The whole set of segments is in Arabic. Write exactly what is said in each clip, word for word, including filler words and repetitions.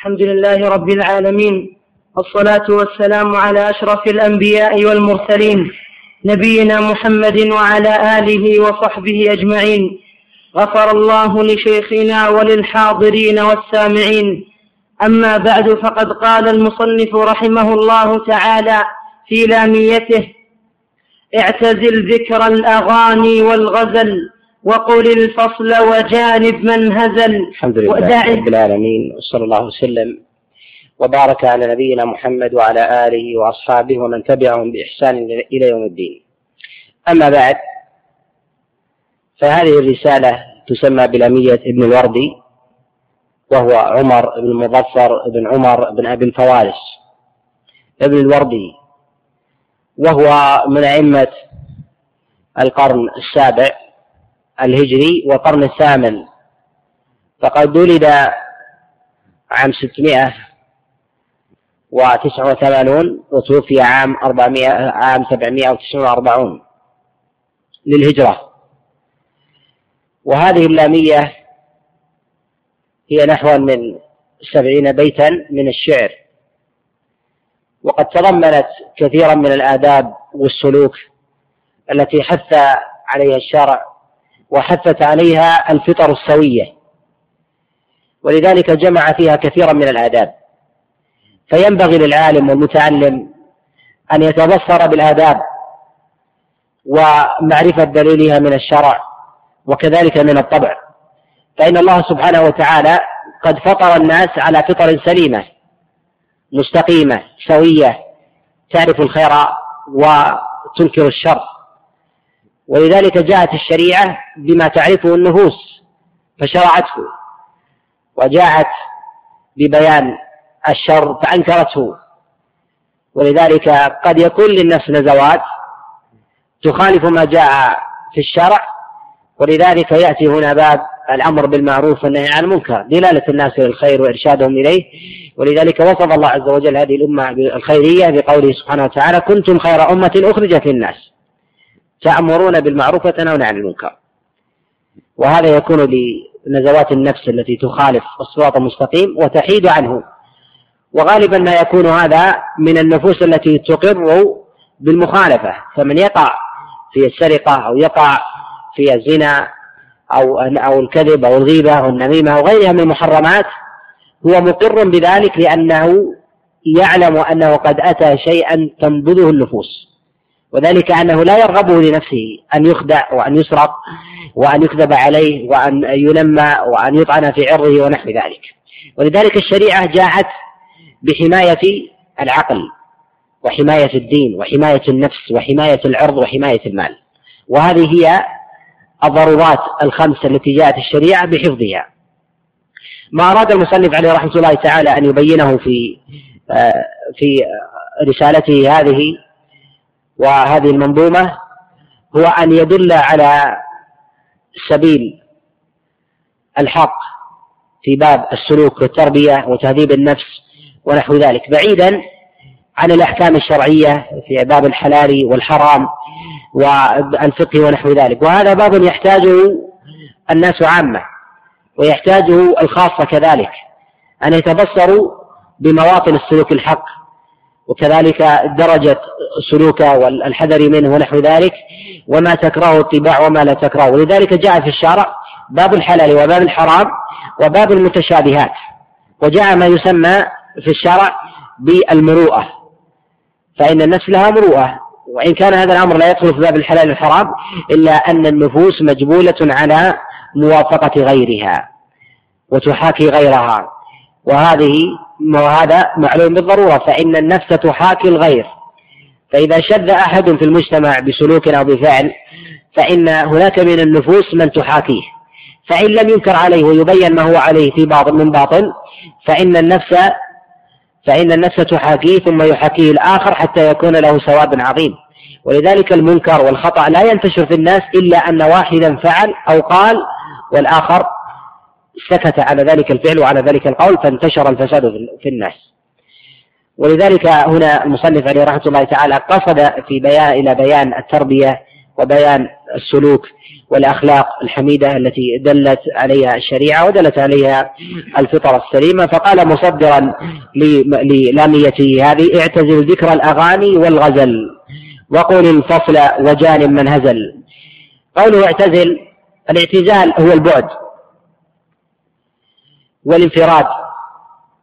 الحمد لله رب العالمين، والصلاة والسلام على أشرف الأنبياء والمرسلين، نبينا محمد وعلى آله وصحبه أجمعين. غفر الله لشيخنا وللحاضرين والسامعين. أما بعد، فقد قال المصنف رحمه الله تعالى في لاميته: اعتزل ذكر الأغاني والغزل، وقل الفصل وجانب من هزل. الحمد لله رب العالمين، وصلى الله وسلم وبارك على نبينا محمد وعلى آله وأصحابه ومن تبعهم بإحسان إلى يوم الدين. أما بعد، فهذه الرسالة تسمى بلامية ابن الوردي، وهو عمر بن المظفر بن عمر بن أبي فوالس ابن الوردي، وهو من أئمة القرن السابع الهجري والقرن الثامن، فقد ولد عام ستمائة وتسعة وثمانين وتوفي عام أربعمائة عام سبعمائة وتسعة وأربعين للهجرة. وهذه اللامية هي نحو من سبعين بيتا من الشعر، وقد تضمنت كثيرا من الآداب والسلوك التي حث عليها الشرع وحثت عليها الفطر السوية، ولذلك جمع فيها كثيرا من الآداب. فينبغي للعالم والمتعلم أن يتبصر بالآداب ومعرفة دليلها من الشرع وكذلك من الطبع، فإن الله سبحانه وتعالى قد فطر الناس على فطر سليمة مستقيمة سوية، تعرف الخير وتنكر الشر، ولذلك جاءت الشريعة بما تعرفه النفوس فشرعته، وجاءت ببيان الشر فأنكرته. ولذلك قد يكون للنفس نزوات تخالف ما جاء في الشرع، ولذلك يأتي هنا باب الأمر بالمعروف والنهي عن المنكر، دلالة الناس للخير وإرشادهم إليه. ولذلك وصف الله عز وجل هذه الأمة الخيرية بقوله سبحانه وتعالى: كنتم خير أمة أخرجت للناس تأمرون بالمعروف وتنهون عن المنكر. وهذا يكون لنزوات النفس التي تخالف الصراط المستقيم وتحيد عنه، وغالبا ما يكون هذا من النفوس التي تقر بالمخالفة. فمن يقع في السرقة أو يقع في الزنا أو أو الكذب أو الغيبة أو النميمة أو غيرها من المحرمات، هو مقر بذلك لأنه يعلم أنه قد أتى شيئا تنبذه النفوس، وذلك أنه لا يرغبه لنفسه أن يخدع وأن يسرق وأن يكذب عليه وأن يلمى وأن يطعن في عرضه ونحو ذلك. ولذلك الشريعة جاءت بحماية العقل وحماية الدين وحماية النفس وحماية العرض وحماية المال، وهذه هي الضرورات الخمس التي جاءت الشريعة بحفظها. ما أراد المصنف عليه رحمة الله تعالى أن يبينه في في رسالته هذه وهذه المنظومة هو أن يدل على سبيل الحق في باب السلوك والتربية وتهذيب النفس ونحو ذلك، بعيدا عن الأحكام الشرعية في باب الحلال والحرام والفقه ونحو ذلك. وهذا باب يحتاجه الناس عامة، ويحتاجه الخاصة كذلك، أن يتبصروا بمواطن السلوك الحق وكذلك درجة سلوكه والحذر منه ونحو ذلك، وما تكرهه الطباع وما لا تكرهه. ولذلك جاء في الشرع باب الحلال وباب الحرام وباب المتشابهات، وجاء ما يسمى في الشرع بالمروءة، فإن النفس لها مروءة، وإن كان هذا الأمر لا يدخل في باب الحلال والحرام، إلا أن النفوس مجبولة على موافقة غيرها وتحاكي غيرها، وهذه وهذا معلوم بالضرورة، فإن النفس تحاكي الغير. فإذا شذ أحد في المجتمع بسلوك أو بفعل، فإن هناك من النفوس من تحاكيه، فإن لم ينكر عليه ويبين ما هو عليه في باطل من باطل، فإن النفس فإن النفس تحاكيه ثم يحاكيه الآخر حتى يكون له ثواب عظيم. ولذلك المنكر والخطأ لا ينتشر في الناس إلا أن واحدا فعل أو قال والآخر سكت على ذلك الفعل وعلى ذلك القول، فانتشر الفساد في الناس. ولذلك هنا المصنف عليه رحمة الله تعالى قصد في بيان إلى بيان التربية وبيان السلوك والأخلاق الحميدة التي دلت عليها الشريعة ودلت عليها الفطرة السليمة. فقال مصدرا للاميته هذه: اعتزل ذكر الأغاني والغزل وقل الفصل وجانب من هزل. قوله اعتزل، الاعتزال هو البعد والانفراد،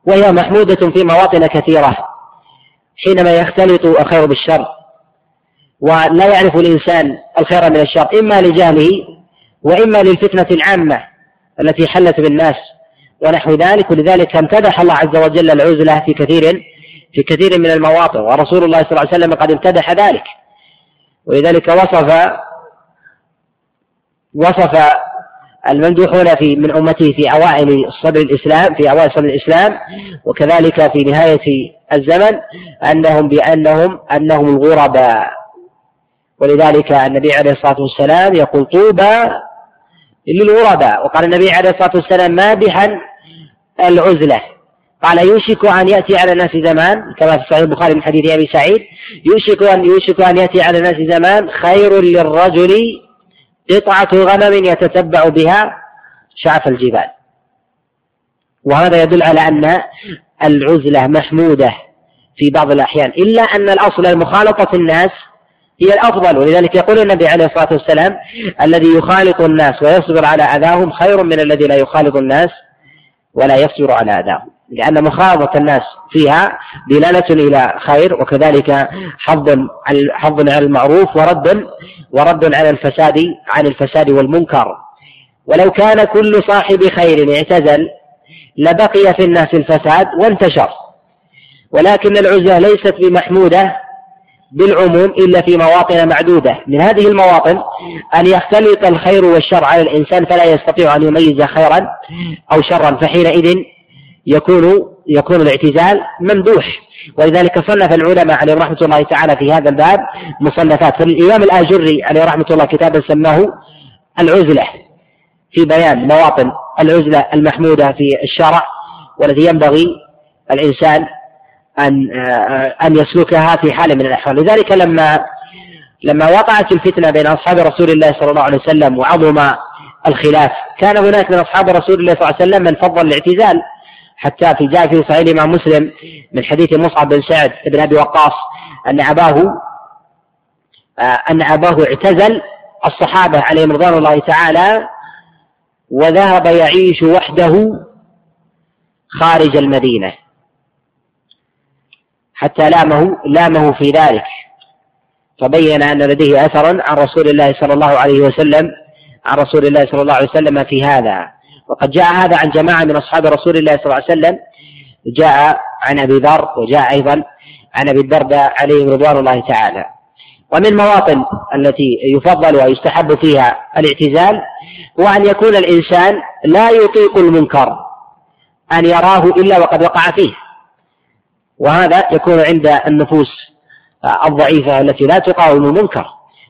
وهي محمودة في مواطن كثيرة حينما يختلط الخير بالشر ولا يعرف الإنسان الخير من الشر، إما لجهله وإما للفتنة العامة التي حلت بالناس ونحو ذلك. ولذلك امتدح الله عز وجل العزلة في كثير في كثير من المواطن، ورسول الله صلى الله عليه وسلم قد امتدح ذلك. ولذلك وصف وصف الممدوحون في من أمته في أوائل صدر الإسلام في أوائل صدر الإسلام وكذلك في نهاية الزمن أنهم بأنهم أنهم الغرباء. ولذلك النبي عليه الصلاة والسلام يقول: طوبى للغرباء. وقال النبي عليه الصلاة والسلام مادحا العزلة، قال: يوشك أن يأتي على الناس زمان، كما في صحيح البخاري من حديث أبي سعيد: يوشك أن يوشك أن يأتي على الناس زمان خير للرجل قطعة غنم يتتبع بها شعف الجبال. وهذا يدل على أن العزلة محمودة في بعض الأحيان، إلا أن الأصل المخالطة في الناس هي الأفضل. ولذلك يقول النبي عليه الصلاة والسلام: الذي يخالط الناس ويصبر على أذاهم خير من الذي لا يخالط الناس ولا يصبر على أذاهم، لأن مخالطة الناس فيها دلالة إلى خير، وكذلك حظ على المعروف ورد ورد على الفساد عن الفساد والمنكر. ولو كان كل صاحب خير اعتزل لبقي في الناس الفساد وانتشر، ولكن العزلة ليست بمحمودة بالعموم إلا في مواطن معدودة. من هذه المواطن أن يختلط الخير والشر على الإنسان فلا يستطيع أن يميز خيرا أو شرا، فحينئذ يكون يكون الاعتزال ممدوح. ولذلك صنف العلماء عليهم رحمة الله تعالى في هذا الباب مصنفات. فالإمام الآجري عليه رحمة الله كتابا سماه العزلة، في بيان مواطن العزلة المحمودة في الشرع والتي ينبغي الإنسان أن أن يسلكها في حال من الأحوال. لذلك لما لما وقعت الفتنة بين أصحاب رسول الله صلى الله عليه وسلم وعظم الخلاف، كان هناك من أصحاب رسول الله صلى الله عليه وسلم من فضل الاعتزال، حتى في جاء في صحيح الإمام مسلم من حديث مصعب بن سعد ابن أبي وقاص أن أباه أن أباه اعتزل الصحابة عليهم رضوان الله تعالى وذهب يعيش وحده خارج المدينة، حتى لامه لامه في ذلك، فبين أن لديه أثرا عن رسول الله صلى الله عليه وسلم عن رسول الله صلى الله عليه وسلم في هذا. وقد جاء هذا عن جماعة من أصحاب رسول الله صلى الله عليه وسلم، جاء عن أبي ذر وجاء أيضا عن أبي الدرداء عليهم رضوان الله تعالى. ومن المواطن التي يفضل ويستحب فيها الاعتزال هو أن يكون الإنسان لا يطيق المنكر أن يراه إلا وقد وقع فيه، وهذا يكون عند النفوس الضعيفة التي لا تقاوم المنكر.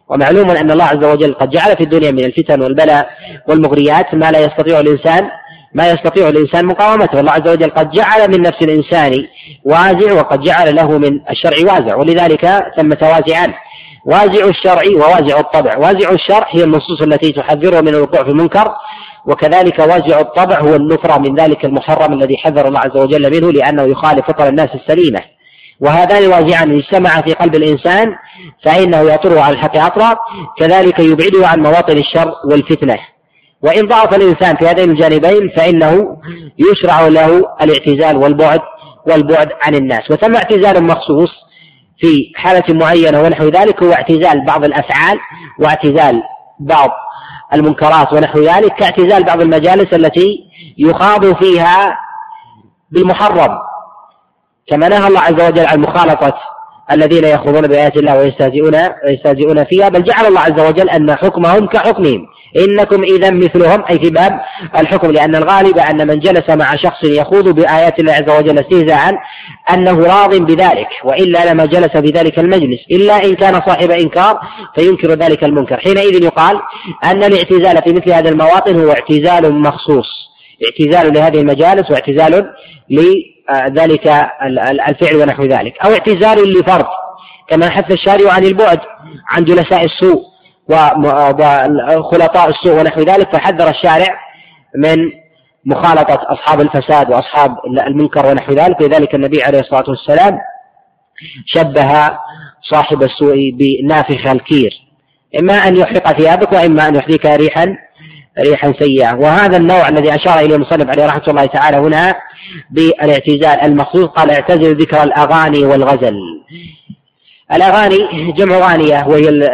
ومعلوم أن الله عز وجل قد جعل في الدنيا من الفتن والبلاء والمغريات ما لا يستطيع الإنسان ما يستطيع الإنسان مقاومته. الله عز وجل قد جعل من نفس الإنسان وازع، وقد جعل له من الشرع وازع. ولذلك ثم توازعان: وازع الشرع ووازع الطبع. وازع الشرع هي النصوص التي تحذره من الوقوع في المنكر، وكذلك وازع الطبع هو النفرة من ذلك المحرم الذي حذر الله عز وجل منه لأنه يخالف فطر الناس السليمة. وهذان واجعان اجتمع في قلب الإنسان فإنه يطره على الحق أطرا، كذلك يبعده عن مواطن الشر والفتنة. وإن ضعف الإنسان في هذين الجانبين فإنه يشرع له الاعتزال والبعد والبعد عن الناس. وثم اعتزال مخصوص في حالة معينة ونحو ذلك، هو اعتزال بعض الأفعال واعتزال بعض المنكرات ونحو ذلك، كاعتزال بعض المجالس التي يخاض فيها بالمحرم، كما نهى الله عز وجل عن مخالطة الذين يخوضون بآيات الله ويستهزئون ويستهزئون فيها، بل جعل الله عز وجل أن حكمهم كحكمهم، إنكم إذا مثلهم، أي في باب الحكم، لأن الغالب أن من جلس مع شخص يخوض بآيات الله عز وجل استهزاء أنه راض بذلك، وإلا لما جلس بذلك المجلس، إلا إن كان صاحب إنكار فينكر ذلك المنكر. حينئذ يقال أن الاعتزال في مثل هذا المواطن هو اعتزال مخصوص، اعتزال لهذه المجالس واعتزال لذلك الفعل ونحو ذلك، أو اعتزال لفرد، كما حث الشارع عن البعد عن جلساء السوء وخلطاء السوء ونحو ذلك. فحذر الشارع من مخالطة أصحاب الفساد وأصحاب المنكر ونحو ذلك. لذلك النبي عليه الصلاة والسلام شبه صاحب السوء بنافخ الكير، إما أن يحرق ثيابك وإما أن يحرق ريحا ريحا سيئة. وهذا النوع الذي أشار إليه المصنف عليه رحمة الله تعالى هنا بالاعتزال المخصوص، قال اعتزل ذكر الأغاني والغزل. الأغاني جمع غانية وهي,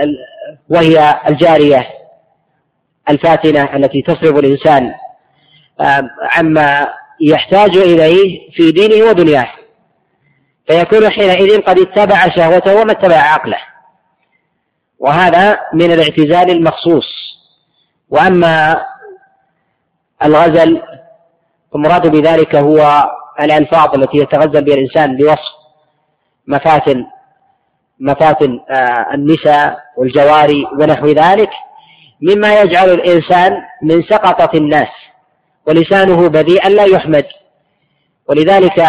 وهي الجارية الفاتنة التي تصرف الإنسان عما يحتاج إليه في دينه ودنياه، فيكون حينئذ قد اتبع شهوته وما اتبع عقله، وهذا من الاعتزال المخصوص. وأما الغزل فمراد بذلك هو الألفاظ التي يتغزل بها الإنسان بوصف مفاتن مفاتن النساء والجواري ونحو ذلك، مما يجعل الإنسان من سقطة الناس، ولسانه بذيئا لا يحمد. ولذلك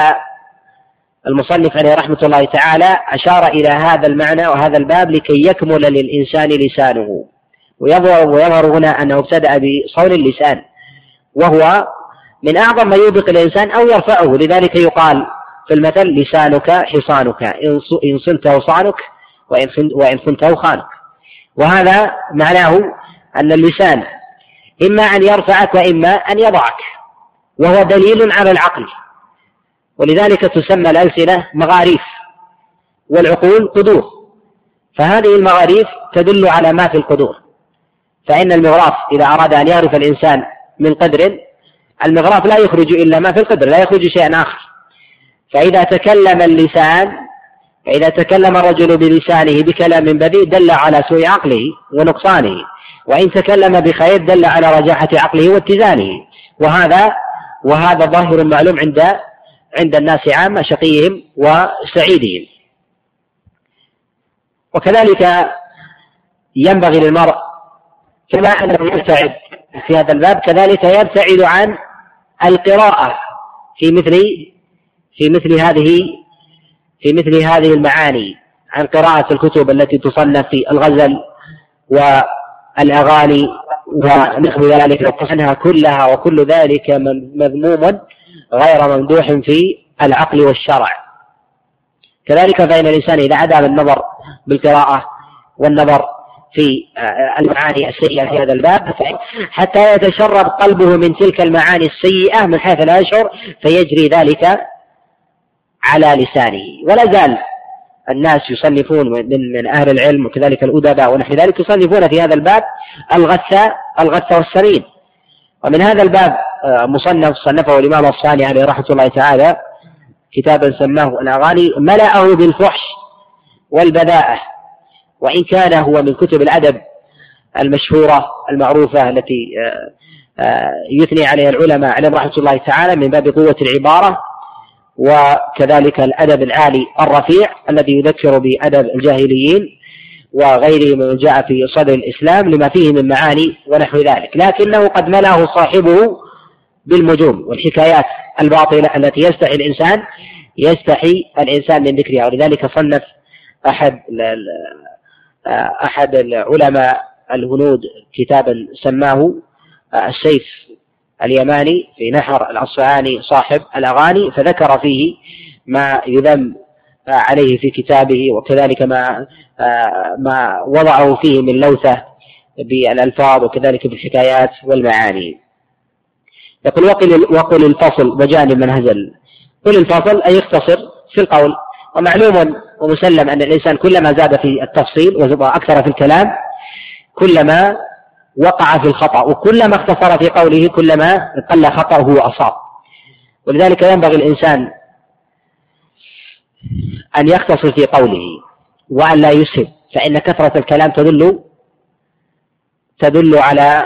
المصنف عليه رحمة الله تعالى أشار إلى هذا المعنى وهذا الباب لكي يكمل للإنسان لسانه. ويظهر, ويظهر هنا أنه ابتدأ بصون اللسان، وهو من أعظم ما يوبق الإنسان أو يرفعه. لذلك يقال في المثل لسانك حصانك، إن صنته صانك وإن صنته خانك. وهذا معناه أن اللسان إما أن يرفعك وإما أن يضعك، وهو دليل على العقل. ولذلك تسمى الألسنة مغاريف والعقول قدور، فهذه المغاريف تدل على ما في القدور. فإن المغراف إذا أراد أن يغرف الإنسان من قدر، المغراف لا يخرج إلا ما في القدر، لا يخرج شيئا آخر. فإذا تكلم اللسان فإذا تكلم الرجل بلسانه بكلام بذيء دل على سوء عقله ونقصانه، وإن تكلم بخير دل على رجاحة عقله واتزانه. وهذا وهذا ظاهر معلوم عند عند الناس عامة، شقيهم وسعيدهم. وكذلك ينبغي للمرء كما أنه يبتعد في هذا الباب، كذلك يبتعد عن القراءة في مثل في مثل هذه في مثل هذه المعاني، عن قراءة الكتب التي تصنف في الغزل والأغاني ونحو ذلك، عنها كلها، وكل ذلك مذموم غير ممدوح في العقل والشرع. كذلك فإن الإنسان إذا عدا النظر بالقراءة والنظر في المعاني السيئة في هذا الباب، حتى يتشرب قلبه من تلك المعاني السيئة من حيث لا يشعر، فيجري ذلك على لسانه. ولا زال الناس يصنفون من أهل العلم وكذلك الأدباء ونحو ذلك، يصنفون في هذا الباب الغثة الغث والسريد. ومن هذا الباب مصنف صنفه الإمام الصانع عليه رحمة الله تعالى كتابا سماه الأغاني، ملأه بالفحش والبذاءة، وإن كان هو من كتب الأدب المشهورة المعروفة التي يثني عليها العلماء عليهم رحمة الله تعالى من باب قوة العبارة، وكذلك الأدب العالي الرفيع الذي يذكر بأدب الجاهليين وغيره من جاء في صدر الإسلام لما فيه من معاني ونحو ذلك. لكنه قد ملأه صاحبه بالمجوم والحكايات الباطلة التي يستحي الإنسان يستحي الإنسان من ذكرها. ولذلك صنف أحد أحد العلماء الهنود كتابا سماه السيف اليماني في نحر الأصفهاني صاحب الأغاني، فذكر فيه ما يذم عليه في كتابه، وكذلك ما ما وضعه فيه من لوثة بالألفاظ وكذلك بالحكايات والمعاني. يقول وقل الفصل وجانب من هزل. قل الفصل أي اختصر في القول، ومعلوم ومسلم أن الإنسان كلما زاد في التفصيل وزاد أكثر في الكلام كلما وقع في الخطأ، وكلما اختصر في قوله كلما قل خطأه وأصاب. ولذلك ينبغي الإنسان أن يختصر في قوله وأن لا يسهب، فإن كثرة الكلام تدل تدل على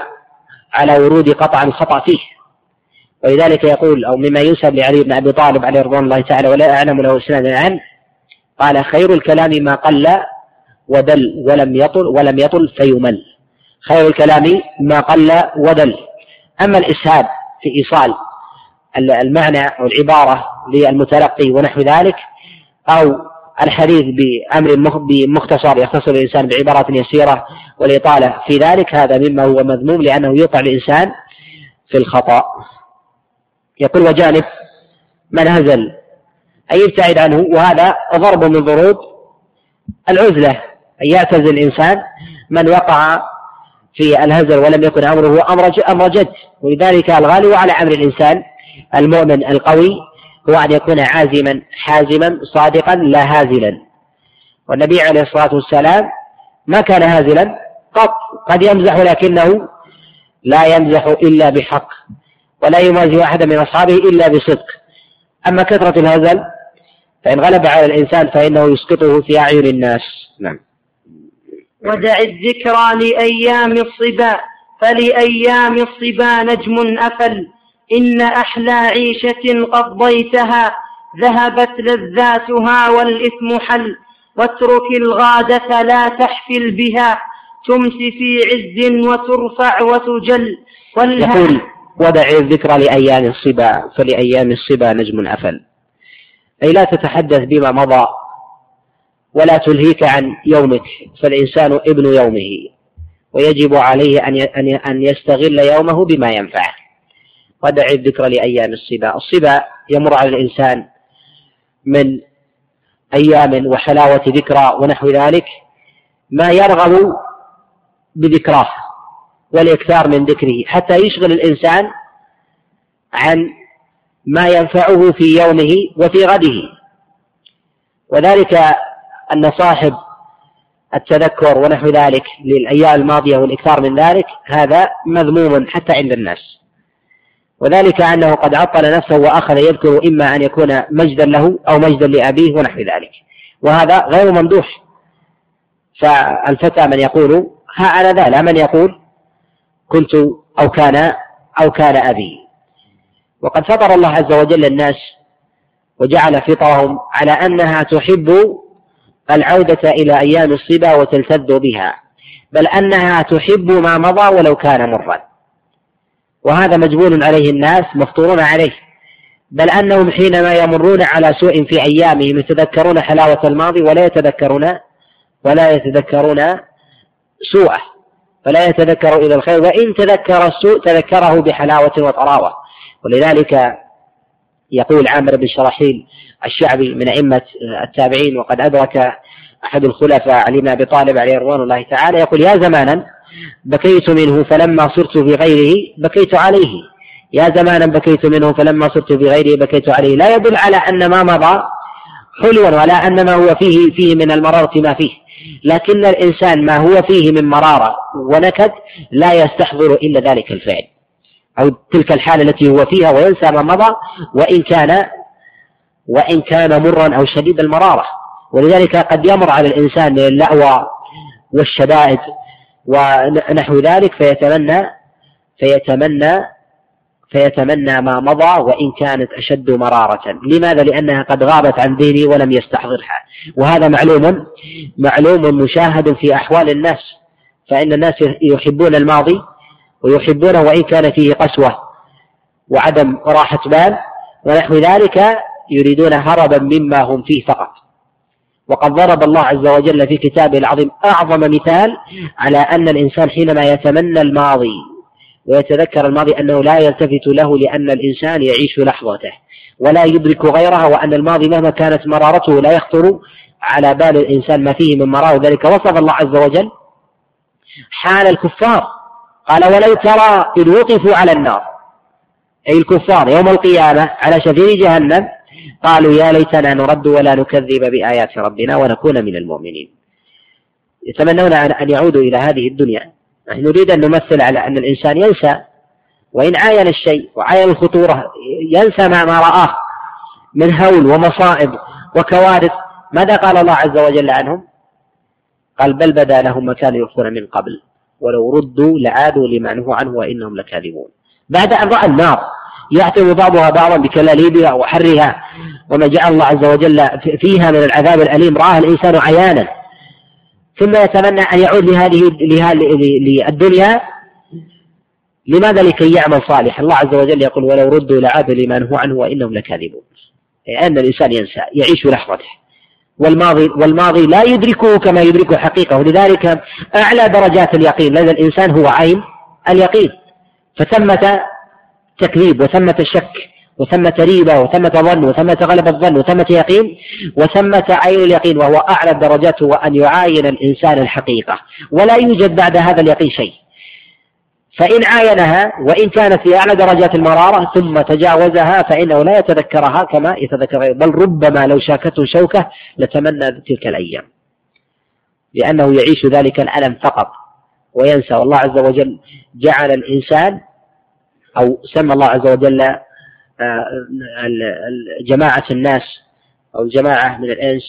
على ورود قطع الخطأ فيه. ولذلك يقول أو مما ينسب لعلي بن أبي طالب عليه رضوان الله تعالى ولا أعلم له سندا عنه، قال خير الكلام ما قل ودل ولم يطل ولم يطل فيمل. خير الكلام ما قل ودل. أما الإسهاب في إيصال المعنى والعبارة للمتلقي ونحو ذلك، أو الحديث بأمر مختصر يختصر الإنسان بعبارات يسيرة والإطالة في ذلك هذا مما هو مذموم لأنه يوقع الإنسان في الخطأ. يقول وجانب من هزل أن يبتعد عنه، وهذا ضرب من ضروب العزلة أن يعتزل الإنسان من وقع في الهزل ولم يكن أمره أمر جد، ولذلك الغالب على أمر الإنسان المؤمن القوي هو أن يكون عازما حازما صادقا لا هازلا. والنبي عليه الصلاة والسلام ما كان هازلا قط، قد يمزح لكنه لا يمزح إلا بحق ولا يمازح أحد من أصحابه إلا بصدق. أما كثرة الهزل فإن غلب على الإنسان فإنه يسقطه في أعين الناس. نعم. ودع الذكرى لأيام الصبا فلأيام الصبا نجم أفل، إن أحلى عيشة قضيتها ذهبت لذاتها والإثم حل، واترك الغادة لا تحفل بها تمسي في عز وترفع وتجل. يقول ودع الذكرى لأيام الصبا فلأيام الصبا نجم أفل، أي لا تتحدث بما مضى ولا تلهيك عن يومك، فالإنسان ابن يومه ويجب عليه أن يستغل يومه بما ينفعه. ودع الذكرى لأيام الصبا، الصبا يمر على الإنسان من أيام وحلاوة ذكرى ونحو ذلك ما يرغب بذكراه والإكثار من ذكره حتى يشغل الإنسان عن ما ينفعه في يومه وفي غده، وذلك أن صاحب التذكر ونحو ذلك للأيام الماضية والإكثار من ذلك هذا مذموم حتى عند الناس، وذلك أنه قد عطل نفسه وأخذ يذكر إما أن يكون مجدا له أو مجدا لأبيه ونحو ذلك، وهذا غير ممدوح. فالفتى من يقول ها أنا ذا، لا من يقول كنت أو كان أو كان أبي. وقد فطر الله عز وجل الناس وجعل فطرهم على أنها تحب العودة إلى أيام الصبا وتلتذ بها، بل أنها تحب ما مضى ولو كان مرا، وهذا مجبول عليه الناس مفطورون عليه، بل أنهم حينما يمرون على سوء في أيامهم يتذكرون حلاوة الماضي ولا يتذكرون ولا يتذكرون سوءه، فلا يتذكر إلى الخير، وإن تذكر السوء تذكره بحلاوة وطراوة. ولذلك يقول عامر بن شرحيل الشعبي من أئمة التابعين وقد أدرك أحد الخلفاء علي بن أبي طالب عليه رضوان الله تعالى، يقول يا زمانا بكيت منه فلما صرت بغيره بكيت عليه، يا زمانا بكيت منه فلما صرت بغيره بكيت عليه، لا يدل على أن ما مضى حلوا ولا أن ما هو فيه فيه من المرارة ما فيه، لكن الإنسان ما هو فيه من مرارة ونكد لا يستحضر إلا ذلك الفعل أو تلك الحالة التي هو فيها وينسى ما مضى وإن كان وإن كان مرا أو شديد المرارة. ولذلك قد يمر على الإنسان من اللأوى والشدائد ونحو ذلك فيتمنى فيتمنى فيتمنى ما مضى وإن كانت أشد مرارة. لماذا؟ لأنها قد غابت عن ذهني ولم يستحضرها، وهذا معلوم معلوم مشاهد في أحوال الناس، فإن الناس يحبون الماضي ويحبونه وإن كان فيه قسوة وعدم راحة بال ونحو ذلك، يريدون هربا مما هم فيه فقط. وقد ضرب الله عز وجل في كتابه العظيم أعظم مثال على أن الإنسان حينما يتمنى الماضي ويتذكر الماضي أنه لا يلتفت له، لأن الإنسان يعيش لحظته ولا يدرك غيرها، وأن الماضي مهما كانت مرارته لا يخطر على بال الإنسان ما فيه من مرار. ذلك وصف الله عز وجل حال الكفار، قال ولو ترى إذ وقفوا على النار، أي الكفار يوم القيامة على شفير جهنم، قالوا يا ليتنا نرد ولا نكذب بآيات ربنا ونكون من المؤمنين. يتمنون أن يعودوا إلى هذه الدنيا. نحن نريد أن نمثل على أن الإنسان ينسى، وإن عاين الشيء وعاين الخطورة ينسى ما ما رآه من هول ومصائب وكوارث. ماذا قال الله عز وجل عنهم؟ قال بل بدا لهم ما كانوا يخفون من قبل ولو ردوا لعادوا لما نهوا عنه وإنهم لكاذبون. بعد أن رأى النار يعتم بعضها بعضا بكلاليبها وحرها وما جعل الله عز وجل فيها من العذاب الأليم، رآها الإنسان عيانا، ثم يتمنى أن يعود لهذه للدنيا. لماذا؟ لكي يعمل صالح. الله عز وجل يقول ولو ردوا لعادوا لما نهوا عنه وإنهم لكاذبون، لأن الإنسان ينسى، يعيش لحظته والماضي, والماضي لا يدركه كما يدركه حقيقة. ولذلك أعلى درجات اليقين لدى الإنسان هو عين اليقين. فثمة تكذيب وثمة الشك وثمة ريبة وثمة ظن وثمة غلب الظن وثمة يقين وثمة عين اليقين، وهو أعلى الدرجات هو أن يعاين الإنسان الحقيقة ولا يوجد بعد هذا اليقين شيء. فإن عاينها وإن كانت في أعلى درجات المرارة ثم تجاوزها فإنه لا يتذكرها كما يتذكر، بل ربما لو شاكته شوكة لتمنى تلك الأيام، لأنه يعيش ذلك الألم فقط وينسى. والله عز وجل جعل الإنسان، أو سمى الله عز وجل جماعة الناس أو الجماعة من الإنس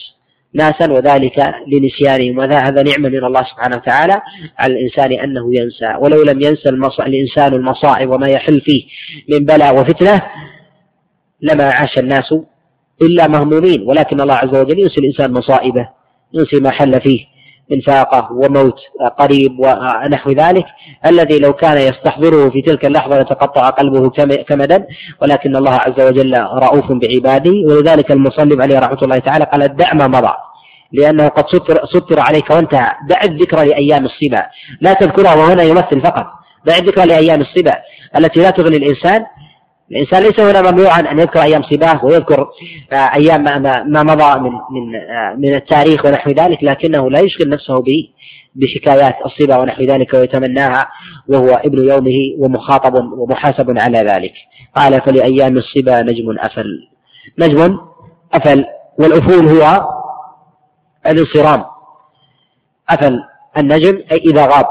ناسا، وذلك لنسيانهم، وهذا نعمة من الله سبحانه وتعالى على الإنسان أنه ينسى. ولو لم ينسى الإنسان المصائب وما يحل فيه من بلاء وفتنة لما عاش الناس إلا مهمومين، ولكن الله عز وجل ينسى الإنسان مصائبه، ينسى ما حل فيه من فاقة وموت قريب ونحو ذلك، الذي لو كان يستحضره في تلك اللحظة لتقطع قلبه كمدا، ولكن الله عز وجل رؤوف بعباده. ولذلك المصلي عليه رحمة الله تعالى قال: دع ما مضى لأنه قد سطر, سطر عليك وانتهى، دع الذكرى لأيام الصبا، لا تذكرها، وهنا يمثل فقط، دع الذكرى لأيام الصبا التي لا تغني الإنسان. الإنسان ليس هنا ممنوعا أن يذكر أيام صباه ويذكر أيام ما مضى من من من التاريخ ونحو ذلك، لكنه لا يشغل نفسه بشكايات الصبا ونحو ذلك ويتمناها، وهو ابن يومه ومخاطب ومحاسب على ذلك. قال: فلأيام الصبا نجم أفل، نجم أفل، والأفول هو الانصرام، أفل النجم أي إذا غاب،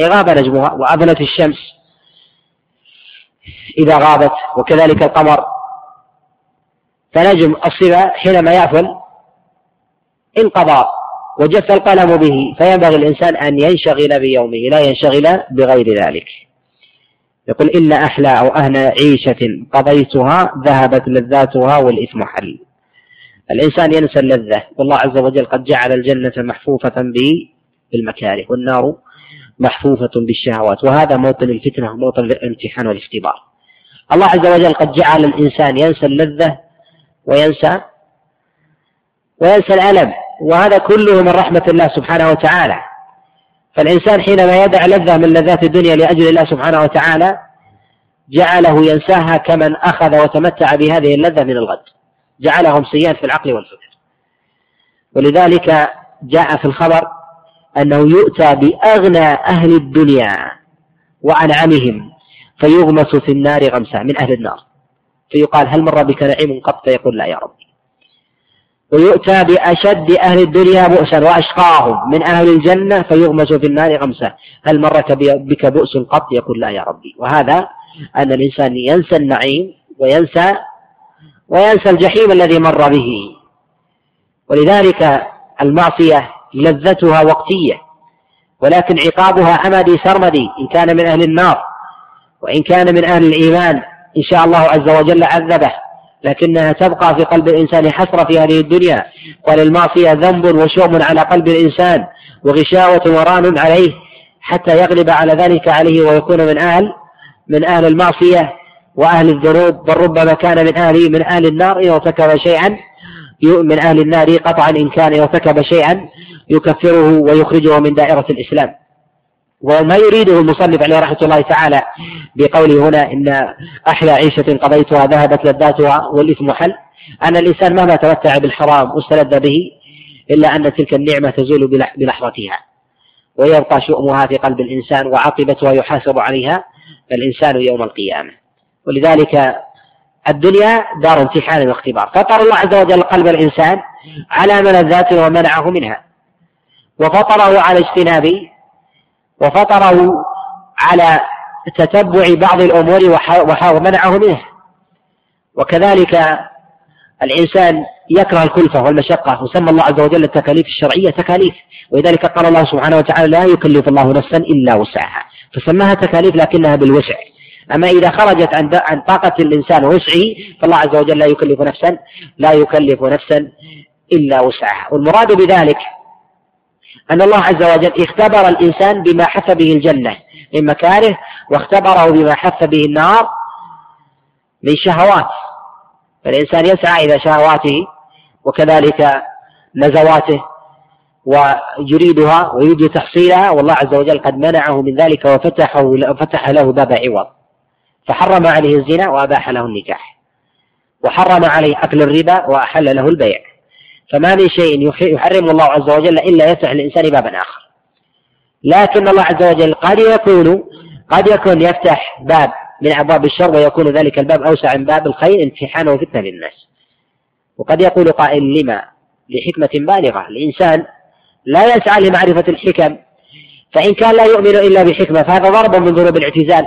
أي غاب نجمها، وأفلت الشمس إذا غابت، وكذلك القمر. فنجم الصبا حينما يأفل انقضى وجف القلم به، فينبغي الإنسان أن ينشغل بيومه لا ينشغل بغير ذلك. يقول: إلا أحلى أو أهنى عيشة قضيتها، ذهبت لذاتها والإثم حل. الإنسان ينسى اللذة، والله عز وجل قد جعل الجنة محفوفة بالمكاره والنار محفوفة بالشهوات، وهذا موطن الفتنة وموطن الامتحان والاختبار. الله عز وجل قد جعل الإنسان ينسى اللذة وينسى وينسى الألم، وهذا كله من رحمة الله سبحانه وتعالى. فالإنسان حينما يدع لذة من لذات الدنيا لأجل الله سبحانه وتعالى جعله ينساها، كمن أخذ وتمتع بهذه اللذة من الغد، جعلهم صياد في العقل والفكر. ولذلك جاء في الخبر أنه يؤتى بأغنى أهل الدنيا وأنعمهم فيغمس في النار غمسا، من أهل النار، فيقال: هل مر بك نعيم قط؟ يقول: لا يا ربي. ويؤتى بأشد أهل الدنيا بؤسا وأشقاهم من أهل الجنة فيغمس في النار غمسا، هل مر بك بؤس قط؟ يقول: لا يا ربي. وهذا أن الإنسان ينسى النعيم وينسى وينسى الجحيم الذي مر به. ولذلك المعصية لذتها وقتية، ولكن عقابها أمدي سرمدي، إن كان من أهل النار وإن كان من أهل الإيمان إن شاء الله عز وجل عذبه، لكنها تبقى في قلب الإنسان حسرة في هذه الدنيا. وللمعصية ذنب وشؤم على قلب الإنسان وغشاوة وران عليه، حتى يغلب على ذلك عليه ويكون من أهل من أهل المعصية وأهل الذنوب، بل ربما كان من أهل من أهل النار إن ارتكب شيئا من أهل النار قطعا إن كان يرتكب شيئا يكفره ويخرجه من دائرة الإسلام. وما يريده المصنف عليه رحمة الله تعالى بقوله هنا: إن أحلى عيشة قضيتها ذهبت لذاتها والإثم حل، أن الإنسان مهما تمتع بالحرام واستلذ به إلا أن تلك النعمة تزول بلحظتها، ويبقى شؤمها في قلب الإنسان وعاقبتها يحاسب عليها الإنسان يوم القيامة. ولذلك الدنيا دار امتحان واختبار، فطر الله عز وجل قلب الإنسان على ملذاته ومنعه منها، وفطره على اجتنابه، وفطره على تتبع بعض الأمور ومنعه منه. وكذلك الإنسان يكره الكلفة والمشقة، وسمى الله عز وجل التكاليف الشرعية تكاليف، ولذلك قال الله سبحانه وتعالى: لا يكلف الله نفسا إلا وسعها، فسماها تكاليف لكنها بالوسع. أما إذا خرجت عن طاقة الإنسان وسعه فالله عز وجل لا يكلف نفسا لا يكلف نفسا إلا وسعها. والمراد بذلك أن الله عز وجل اختبر الإنسان بما حث به الجنة من مكاره، واختبره بما حث به النار من شهوات، فالإنسان يسعى إلى شهواته، وكذلك نزواته ويريدها ويريد تحصيلها، والله عز وجل قد منعه من ذلك وفتحه فتح له باب عوض، فحرم عليه الزنا وأباح له النكاح، وحرم عليه أكل الربا وأحل له البيع. فما من شيء يحرم الله عز وجل إلا يفتح للإنسان بابا آخر، لكن الله عز وجل قد يكون قد يكون يفتح باب من أبواب الشر ويكون ذلك الباب أوسع من باب الخير امتحانا وفتنة للناس. وقد يقول قائل لما؟ لحكمة بالغة، الإنسان لا يسعى لمعرفة الحكم، فإن كان لا يؤمن إلا بحكمة فهذا ضرب من ضروب الاعتزال،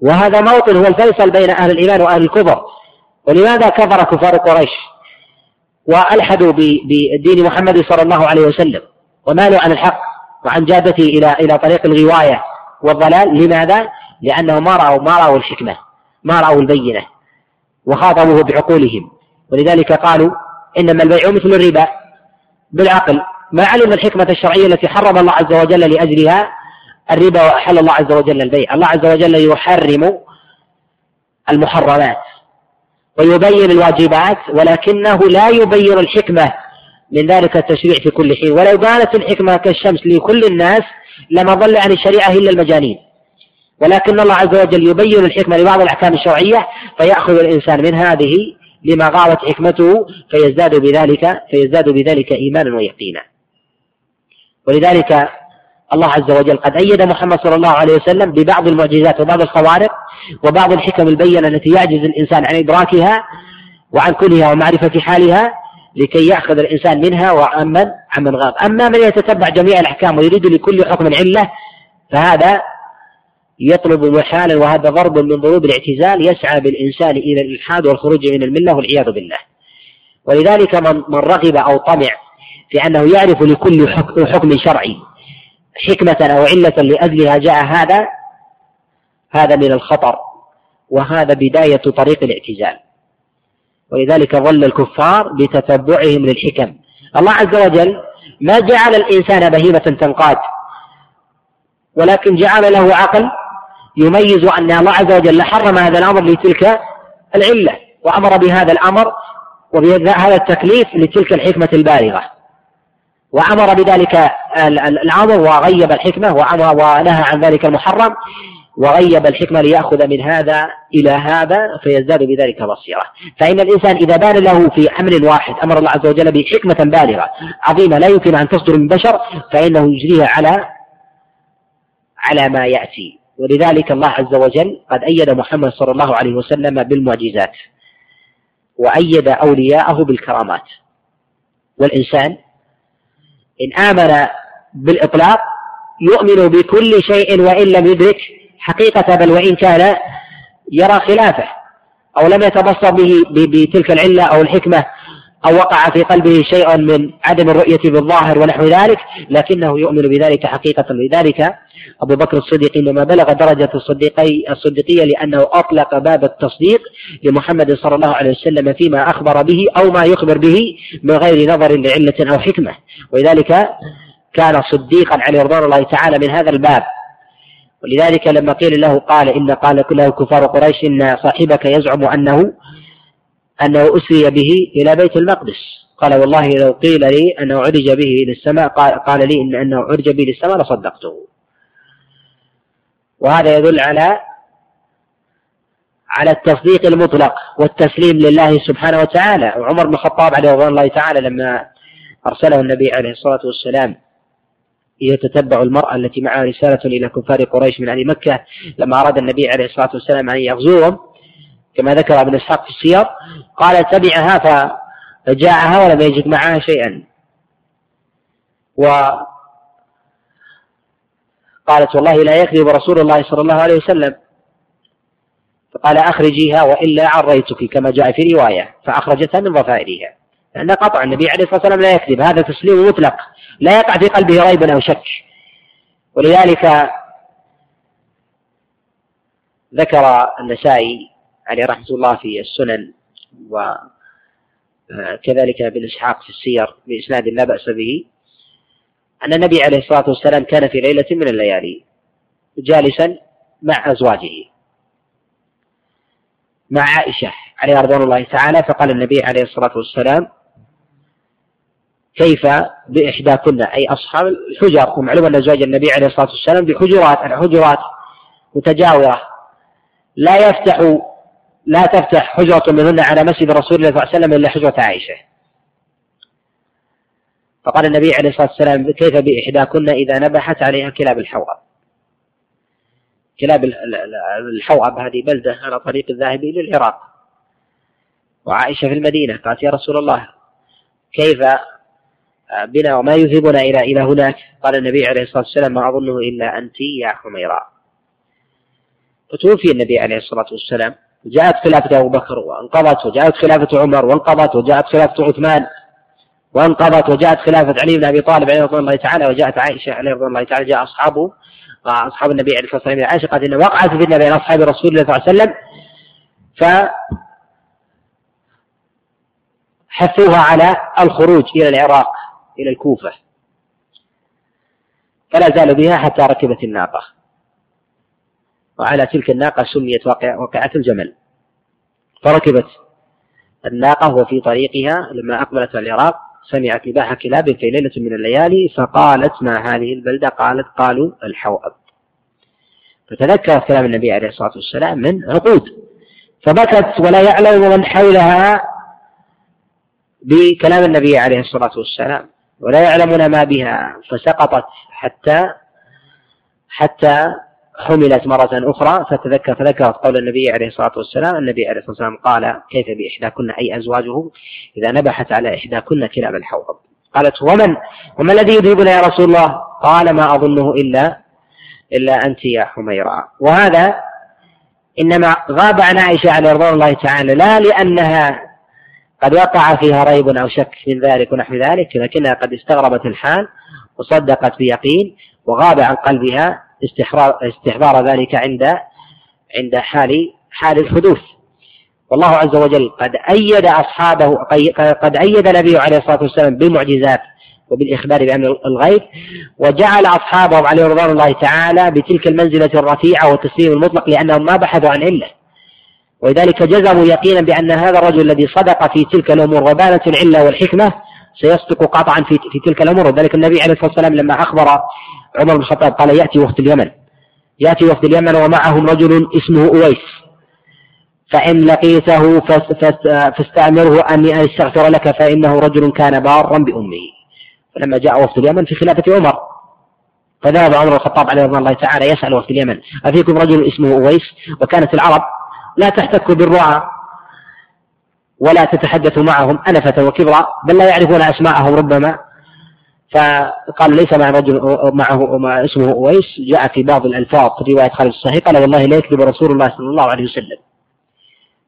وهذا موطن هو الفيصل بين أهل الإيمان وأهل الكفر. ولماذا كفر كفار قريش وألحدوا بدين محمد صلى الله عليه وسلم ومالوا عن الحق وعن جادته إلى إلى طريق الغواية والضلال؟ لماذا؟ لأنه ما رأوا ما رأوا الحكمة، ما رأوا البينة، وخاطبوه بعقولهم. ولذلك قالوا إنما البيع مثل الربا بالعقل، ما علم الحكمة الشرعية التي حرم الله عز وجل لأجلها الربا وأحل الله عز وجل البيع. الله عز وجل يحرم المحرمات ويبين الواجبات، ولكنه لا يبين الحكمة من ذلك التشريع في كل حين. ولو كانت الحكمة كالشمس لكل الناس لما ضل عن الشريعة إلا المجانين، ولكن الله عز وجل يبين الحكمة لبعض الأحكام الشرعية فيأخذ الإنسان من هذه لما غابت حكمته فيزداد بذلك فيزداد بذلك إيمانا ويقينا. ولذلك الله عز وجل قد أيد محمد صلى الله عليه وسلم ببعض المعجزات وبعض الخوارق وبعض الحكم البينة التي يعجز الإنسان عن إدراكها وعن كلها ومعرفة حالها لكي يأخذ الإنسان منها وعمن عمن غاب. أما من يتتبع جميع الأحكام ويريد لكل حكم علة فهذا يطلب محالا، وهذا ضرب من ضروب الاعتزال يسعى بالإنسان إلى الإلحاد والخروج من الملة والعياذ بالله. ولذلك من رغب أو طمع في أنه يعرف لكل حكم شرعي حكمة أو علة لأجلها جاء هذا هذا من الخطر، وهذا بداية طريق الاعتزال. ولذلك ظل الكفار بتتبعهم للحكم. الله عز وجل ما جعل الإنسان بهيمة تنقاد، ولكن جعل له عقل يميز أن الله عز وجل حرم هذا الأمر لتلك العلة، وأمر بهذا الأمر وبهذا التكليف لتلك الحكمة البالغة، وأمر بذلك الأمر وغيب الحكمة، ونهى عن ذلك المحرم وغيب الحكمة ليأخذ من هذا إلى هذا فيزداد بذلك بصيرة. فإن الإنسان إذا بان له في أمر واحد أمر الله عز وجل بحكمة بالغة عظيمة لا يمكن أن تصدر من بشر فإنه يجريها على على ما يأتي. ولذلك الله عز وجل قد أيد محمد صلى الله عليه وسلم بالمعجزات وأيد أولياءه بالكرامات. والإنسان إن آمن بالإطلاق يؤمن بكل شيء وإن لم يدرك حقيقة، بل وإن كان يرى خلافه أو لم يتبصر به بتلك العلة أو الحكمة أو وقع في قلبه شيء من عدم الرؤية بالظاهر ونحو ذلك، لكنه يؤمن بذلك حقيقة. لذلك أبو بكر الصديق لما بلغ درجة الصديقية لأنه أطلق باب التصديق لمحمد صلى الله عليه وسلم فيما أخبر به أو ما يخبر به من غير نظر لعلة أو حكمة، ولذلك كان صديقا عليه رضوان الله تعالى من هذا الباب. ولذلك لما قيل له قال إن قال له كفار قريش إن صاحبك يزعم أنه أنه أسري به إلى بيت المقدس، قال والله لو قيل لي أنه عرج به إلى السماء قال, قال لي إن أنه عرج به إلى السماء لصدقته. وهذا يدل على على التصديق المطلق والتسليم لله سبحانه وتعالى. وعمر بن الخطاب عليه رضوان الله تعالى لما أرسله النبي عليه الصلاة والسلام يتتبع المرأة التي معها رسالة إلى كفار قريش من أهل مكة، لما أراد النبي عليه الصلاة والسلام أن يغزوهم كما ذكر ابن إسحاق في السير قال تبعها فجاءها ولم يجد معها شيئا، وقالت والله لا يكذب رسول الله صلى الله عليه وسلم، فقال أخرجيها وإلا عريتك كما جاء في رواية، فأخرجتها من ضفائرها، لأن قطع النبي عليه الصلاة والسلام لا يكذب، هذا تسليم مطلق لا يقع في قلبه ريب أو شك. ولذلك ذكر النسائي عليه رحمة الله في السنن وكذلك ابن إسحاق في السير بإسناد لا بأس به أن النبي عليه الصلاة والسلام كان في ليلة من الليالي جالسا مع أزواجه مع عائشة عليه رضوان الله تعالى، فقال النبي عليه الصلاة والسلام كيف بإحداكن، أي أصحاب الحجر. ومعلوم أن زوج النبي عليه الصلاة والسلام بحجرات، الحجرات متجاورة، لا يفتح لا تفتح حجرة منهن على مسجد رسول الله صلى الله عليه وسلم إلا حجرة عائشة. فقال النبي عليه الصلاة والسلام كيف بإحداكن إذا نبحت عليها كلاب الحوأب. كلاب الحوأب هذه بلدة على طريق الذاهب إلى العراق، وعائشة في المدينة، قالت يا رسول الله كيف بنا وما يذهبنا إلى إلى هناك؟ قال النبي عليه الصلاة والسلام ما أظنه إلا أنت يا حميراء. فتوفي النبي عليه الصلاة والسلام، جاءت خلافة أبو بكر وانقضت، وجاءت خلافة عمر وانقضت، وجاءت خلافة عثمان وانقضت، وجاءت خلافة علي بن أبي طالب عليه رضي الله تعالى، وجاءت عائشة عليه رضي الله تعالى، جاء أصحابه أصحاب النبي عليه الصلاة والسلام. عائشة قالت إن وقعت فتنة بين أصحاب رسول الله صلى الله عليه وسلم فحثوها على الخروج إلى العراق إلى الكوفة، فلا زالوا بها حتى ركبت الناقة، وعلى تلك الناقة سميت وقعة الجمل. فركبت الناقة وفي طريقها لما أقبلت العراق سمعت نباح كلاب في ليلة من الليالي، فقالت ما هذه البلدة؟ قالت قالوا الحوأب. فتذكرت كلام النبي عليه الصلاة والسلام من عقود، فبكت ولا يعلم من حولها بكلام النبي عليه الصلاة والسلام، ولا يعلمون ما بها، فسقطت حتى حتى حملت مرة أخرى. فتذكر فذكرت قول النبي عليه الصلاة والسلام، النبي عليه الصلاة والسلام قال كيف بإحداكن أي أزواجه إذا نبحت على إحداكن كلاب الحوض. قالت ومن وما الذي يذهبنا يا رسول الله؟ قال ما أظنه إلا إلا أنت يا حميراء. وهذا إنما غاب عن عائشة على رضي الله تعالى لا لأنها قد وقع فيها ريب أو شك من ذلك ونحو ذلك، لكنها قد استغربت الحال وصدقت بيقين، وغاب عن قلبها استحضار ذلك عند عند حال حال الحدوث. والله عز وجل قد أيد أصحابه، قد أيد النبي عليه الصلاة والسلام بالمعجزات وبالإخبار بأمر الغيب، وجعل أصحابه عليه رضوان الله تعالى بتلك المنزلة الرفيعة والتسليم المطلق، لأنهم ما بحثوا عن علة، ولذلك جزموا يقينا بأن هذا الرجل الذي صدق في تلك الأمور وبانت العلة والحكمة سيصدق قطعا في في تلك الأمور. وذلك النبي عليه الصلاة والسلام لما أخبر عمر بن الخطاب قال يأتي وفد اليمن يأتي وفد اليمن ومعهم رجل اسمه أويس، فإن لقيته فاستأمره أن يستغفر لك فإنه رجل كان بارا بأمه. فلما جاء وفد اليمن في خلافة عمر، فذهب عمر بن الخطاب عليه رضي الله تعالى يسأل وفد اليمن أفيكم رجل اسمه أويس؟ وكانت العرب لا تحتك بالرعى ولا تتحدث معهم أنفة وكبرى، بل لا يعرفون أسماءهم ربما. فقال ليس مع رجل معه مع اسمه أويس. جاء في بعض الألفاظ رواية خالد الصحيح قال والله لا يكذب رسول الله صلى الله عليه وسلم.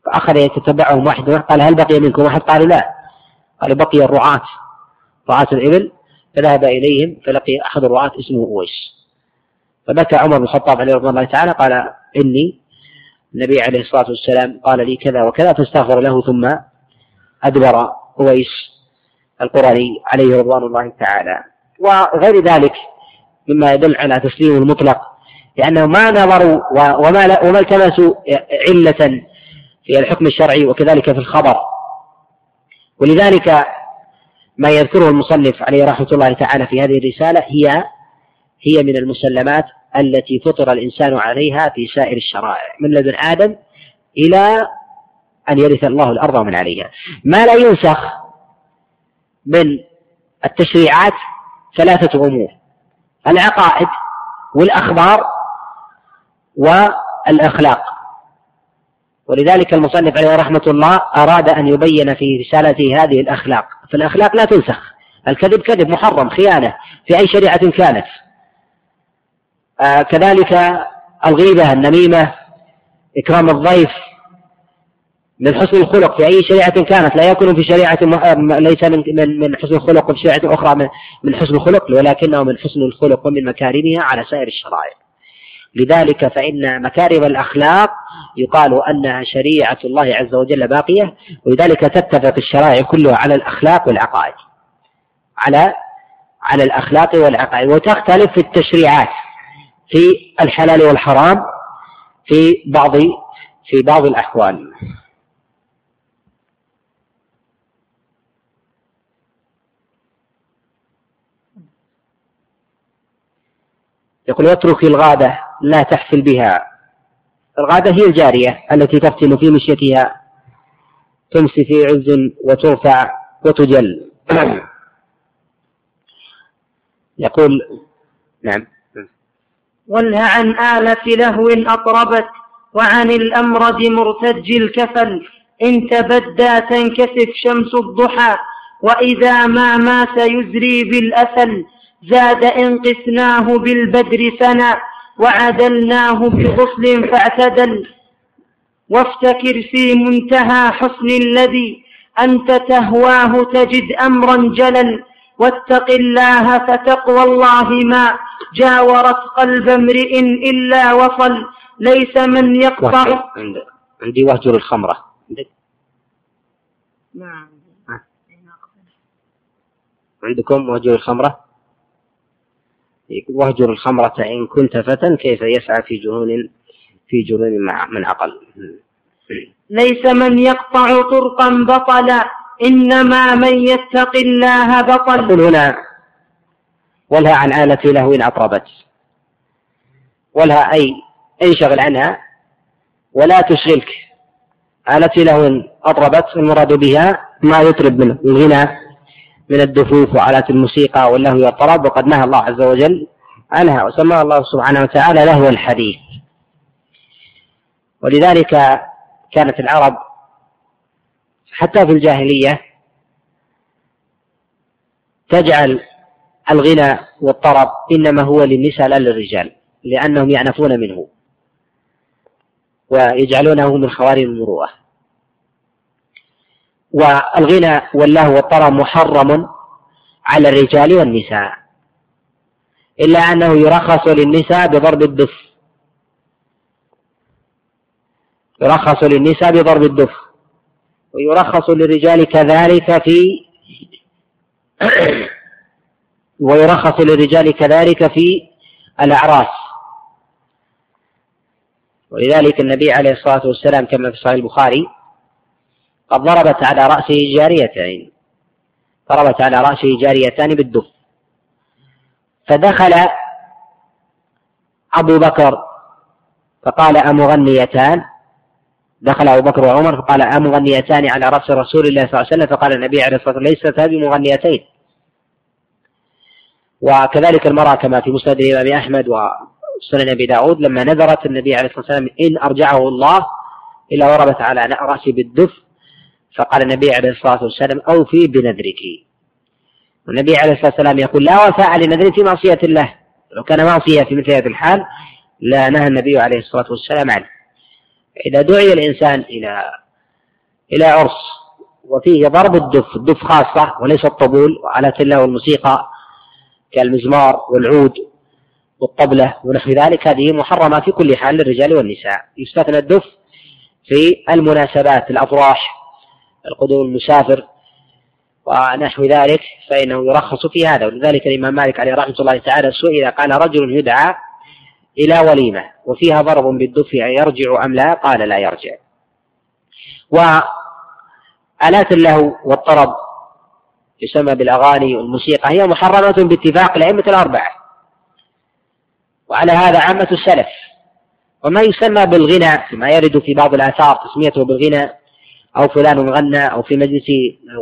فأخذ يتتبعهم واحد واحد، قال هل بقي منكم واحد؟ قالوا لا. قال بقي الرعاة رعاة الإبل. فذهب إليهم فلقي أحد الرعاة اسمه أويس، فبكى عمر بن الخطاب عليه رضي الله تعالى قال إني النبي عليه الصلاة والسلام قال لي كذا وكذا، فاستغفر له ثم أدبر أويس القراني عليه رضوان الله تعالى. وغير ذلك مما يدل على تسليم المطلق، لأنه ما نظروا وما التمسوا علة في الحكم الشرعي وكذلك في الخبر. ولذلك ما يذكره المصنف عليه رحمة الله تعالى في هذه الرسالة هي هي من المسلمات التي فطر الإنسان عليها في سائر الشرائع من لدن آدم إلى أن يرث الله الأرض ومن عليها. ما لا ينسخ من التشريعات ثلاثة أمور: العقائد والأخبار والأخلاق. ولذلك المصنف عليه رحمة الله أراد أن يبين في رسالته هذه الأخلاق، فالأخلاق لا تنسخ. الكذب كذب محرم، خيانة في أي شريعة كانت. آه كذلك الغيبة، النميمة، إكرام الضيف، من حسن الخلق في أي شريعة كانت. لا يكون في شريعة ليس من من حسن الخلق، وفي شريعة أخرى من من حسن الخلق، ولكنه من حسن الخلق ومن مكارمها على سائر الشرائع. لذلك فإن مكارم الأخلاق يقال أنها شريعة الله عز وجل باقية، ولذلك تتفق الشرائع كلها على الأخلاق والعقائد، على على الأخلاق والعقائد، وتختلف في التشريعات في الحلال والحرام في بعض في بعض الأحوال. يقول اتركي الغابة لا تحفل بها. الغابة هي الجارية التي تفتل في مشيتها، تمشي في عز وترفع وتجل. يقول نعم وانهى عن آلة لهو أطربت، وعن الأمرد مرتج الكفن، إن تبدى تنكسف شمس الضحى، وإذا ما مات يزري بالأسل، زاد إن قسناه بالبدر سنة، وعدلناه بغسل فاعتدل. وافتكر في منتهى حسن الذي أنت تهواه تجد أمرا جلل، واتق الله فتقوى الله ما جاورت قلب امرئ إلا وصل، ليس من يقطع. عندي وهجر الخمرة عندك؟ نعم. عندكم وهجر الخمرة؟ وهجر الخمرة إن كنت فتى كيف يسعى في جنون في جنون مع من عقل. ليس من يقطع طرقا بطلا، إنما من يتق الله بطل. يقول هنا ولها عن آلة لهو أطربت، ولها أي انشغل عنها ولا تشغلك. آلة لهو أطربت المراد بها ما يطرب منه الغنى من الدفوف وآلات الموسيقى، واللهو والطرب، وقد نهى الله عز وجل عنها، وسمى الله سبحانه وتعالى لهو الحديث. ولذلك كانت العرب حتى في الجاهلية تجعل الغنى والطرب إنما هو للنساء لا للرجال، لأنهم يعنفون منه ويجعلونه من خوارم المروءة. والغنى واللهو والطرب محرم على الرجال والنساء، إلا أنه يرخص للنساء بضرب الدف، يرخص للنساء بضرب الدف ويرخص للرجال كذلك في ويرخص للرجال كذلك في الأعراس. ولذلك النبي عليه الصلاة والسلام كما في صحيح البخاري قد ضربت على رأسه جاريتين، ضربت على رأسه جاريتان بالدف، فدخل أبو بكر فقال أمغنيتان، دخل أبو بكر وعمر فقال أمغنيتان على رأس رسول الله صلى الله عليه وسلم، فقال النبي عليه الصلاة والسلام ليست هذه مغنيتين. وكذلك المرأة كما في مسند الإمام أحمد وسنن أبي داود لما نذرت النبي عليه الصلاة والسلام إن أرجعه الله إلا ضربت على رأسي بالدف، فقال النبي عليه الصلاة والسلام أوفي بنذرك. والنبي عليه الصلاة والسلام يقول لا وفاء لنذر في معصية الله، لو كان معصية في مثل هذا الحال لا نهى النبي عليه الصلاة والسلام عنه. إذا دعي الإنسان إلى إلى عرس وفيه ضرب الدف، الدف خاصة وليس الطبول، وعلى تله والموسيقى كالمزمار والعود والطبلة ونحو ذلك، هذه محرمة في كل حال للرجال والنساء. يستثنى الدف في المناسبات، الأفراح، القدوم المسافر ونحو ذلك، فإنه يرخص في هذا. ولذلك الإمام مالك عليه رحمة الله تعالى سئل قال رجل يدعى إلى وليمة وفيها ضرب بالدف يرجع أم لا؟ قال لا يرجع. وآلات اللهو والطرب يسمى بالأغاني والموسيقى هي محرمة باتفاق الأئمة الأربعة، وعلى هذا عامة السلف. وما يسمى بالغنى ما يرد في بعض الآثار تسميته بالغنى أو فلان غنى أو في مجلس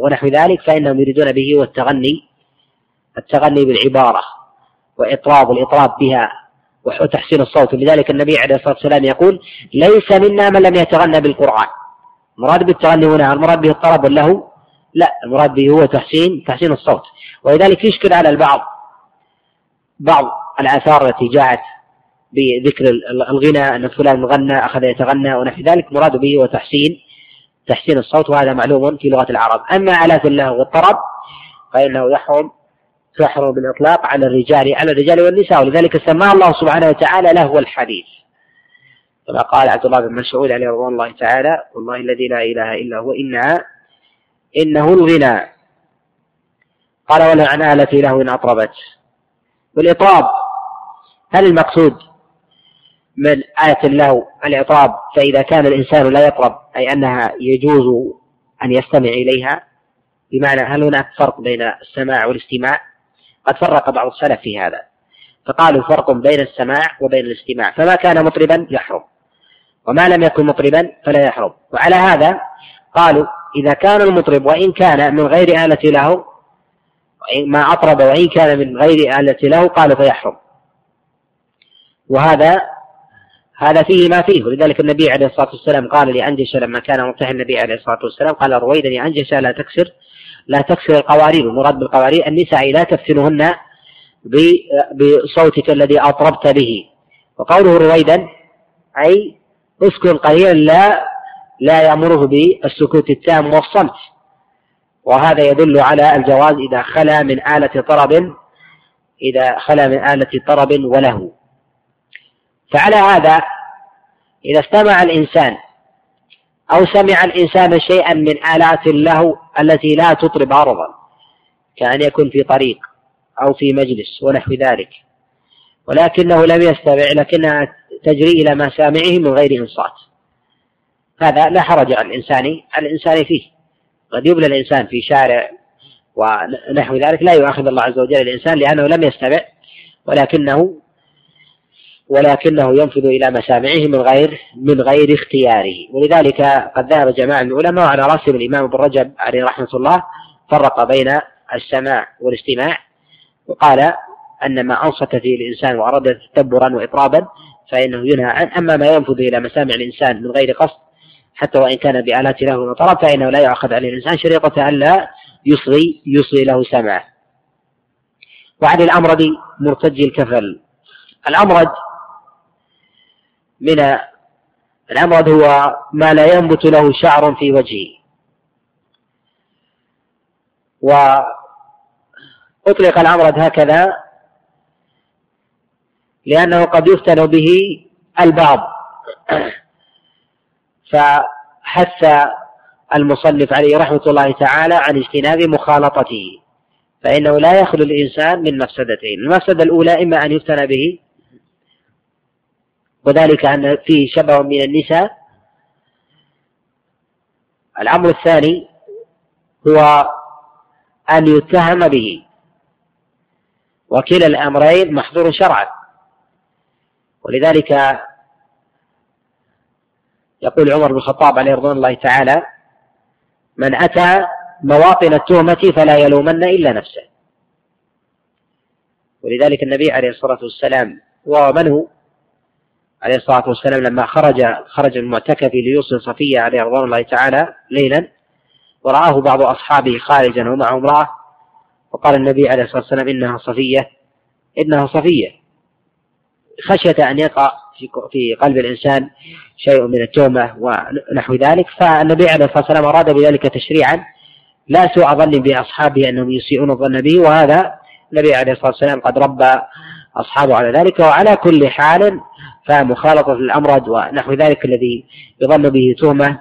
ونحو ذلك، فإنهم يريدون به والتغني، التغني بالعبارة وإطراب الإطراب بها وتحسين الصوت. لذلك النبي عليه الصلاة والسلام يقول ليس منا من لم يتغنى بالقرآن. المراد بالتغني هنا المراد به الطرب واللهو؟ لا، المراد به هو تحسين تحسين الصوت. ولذلك يشكل على البعض بعض الآثار التي جاءت بذكر الغنى أن فلان غنى أخذ يتغنى ونحو ذلك، مراد به هو تحسين تحسين الصوت، وهذا معلوم في لغة العرب. أما آلات اللهو والطرب فإنه يحرم تحرم بالإطلاق على الرجال على الرجال والنساء، ولذلك سماه الله سبحانه وتعالى لهو الحديث، كما قال عبد الله بن مسعود عليه رضوان الله تعالى والله الذي لا إله إلا هو إنها إنه الغنى. قال وله عن آلة لهو أطربت. والإطراب هل المقصود من آلة اللهو الإطراب؟ فإذا كان الإنسان لا يطرب أي أنها يجوز أن يستمع إليها، بمعنى هل هناك فرق بين السماع والاستماع؟ قد فرق بعض السلف في هذا، فقالوا فرق بين السماع وبين الاستماع، فما كان مطربا يحرم وما لم يكن مطربا فلا يحرم. وعلى هذا قالوا إذا كان المطرب وإن كان من غير آلة له ما أطرب وإن كان من غير آلة له قالوا فيحرم، وهذا هذا فيه ما فيه. ولذلك النبي عليه الصلاة والسلام قال لعنجشة لما كان مرتاح النبي عليه الصلاة والسلام قال رويدا لعنجشة لا تكسر لا تكسر القوارير، المراد بالقوارير النساء لا تفتنهن بصوتك الذي أطربت به. وقوله رويدا أي اسكن قليلا لا لا يأمره بالسكوت التام والصمت، وهذا يدل على الجواز إذا خلا من آلة طرب إذا خلا من آلة طرب ولهو. فعلى هذا إذا استمع الإنسان أو سمع الإنسان شيئا من آلات اللهو التي لا تطرب عرضا كأن يكون في طريق أو في مجلس ونحو ذلك، ولكنه لم يستمع لكنها تجري إلى ما سامعه من غير إنصات، هذا لا حرج على الإنسان على الإنسان فيه. قد يبلى الإنسان في شارع ونحو ذلك لا يؤاخذ الله عز وجل الإنسان لأنه لم يستمع ولكنه ولكنه ينفذ إلى مسامعه من غير من غير اختياره. ولذلك قد ذهب جماعة من العلماء على راسهم الإمام ابن رجب عليه رحمة الله فرق بين السماع والاستماع، وقال أن ما أنصت فيه الإنسان وأراد تدبرا وإطرابا فإنه ينهى عنه، أما ما ينفذ إلى مسامع الإنسان من غير قصد حتى وإن كان بآلات له وطرب فإنه لا يؤخذ عليه الإنسان شريطة ألا يصغي يصغي له سمعه. وعن الأمرد مرتج الكفل. الأمرد من الأمرد هو ما لا ينبت له شعر في وجهه، وأطلق الأمرد هكذا لأنه قد يفتن به البعض، فحث المصنف عليه رحمة الله تعالى عن اجتناب مخالطته، فإنه لا يخلو الإنسان من مفسدتين. المفسدة الأولى إما أن يفتن به وذلك أن فيه شبه من النساء. الأمر الثاني هو أن يتهم به، وكلا الأمرين محظور شرعا. ولذلك يقول عمر بن الخطاب عليه رضوان الله تعالى من أتى مواطن التهمة فلا يلومن إلا نفسه. ولذلك النبي عليه الصلاة والسلام ومنه عليه الصلاة والسلام لما خرج خرج المعتكف ليوصل صفية عليه رضوان الله تعالى ليلا ورآه بعض أصحابه خارجا ومعه امرأة، وقال النبي عليه الصلاة والسلام إنها صفية إنها صفية، خشية أن يقع في قلب الإنسان شيء من التهمة ونحو ذلك. فالنبي عليه الصلاة والسلام أراد بذلك تشريعا لا سوء ظن بأصحابه أنهم يسيئون الظن به، وهذا النبي عليه الصلاة والسلام قد ربى أصحابه على ذلك. وعلى كل حال فمخالطة الأمرد ونحو ذلك الذي يظن به تهمة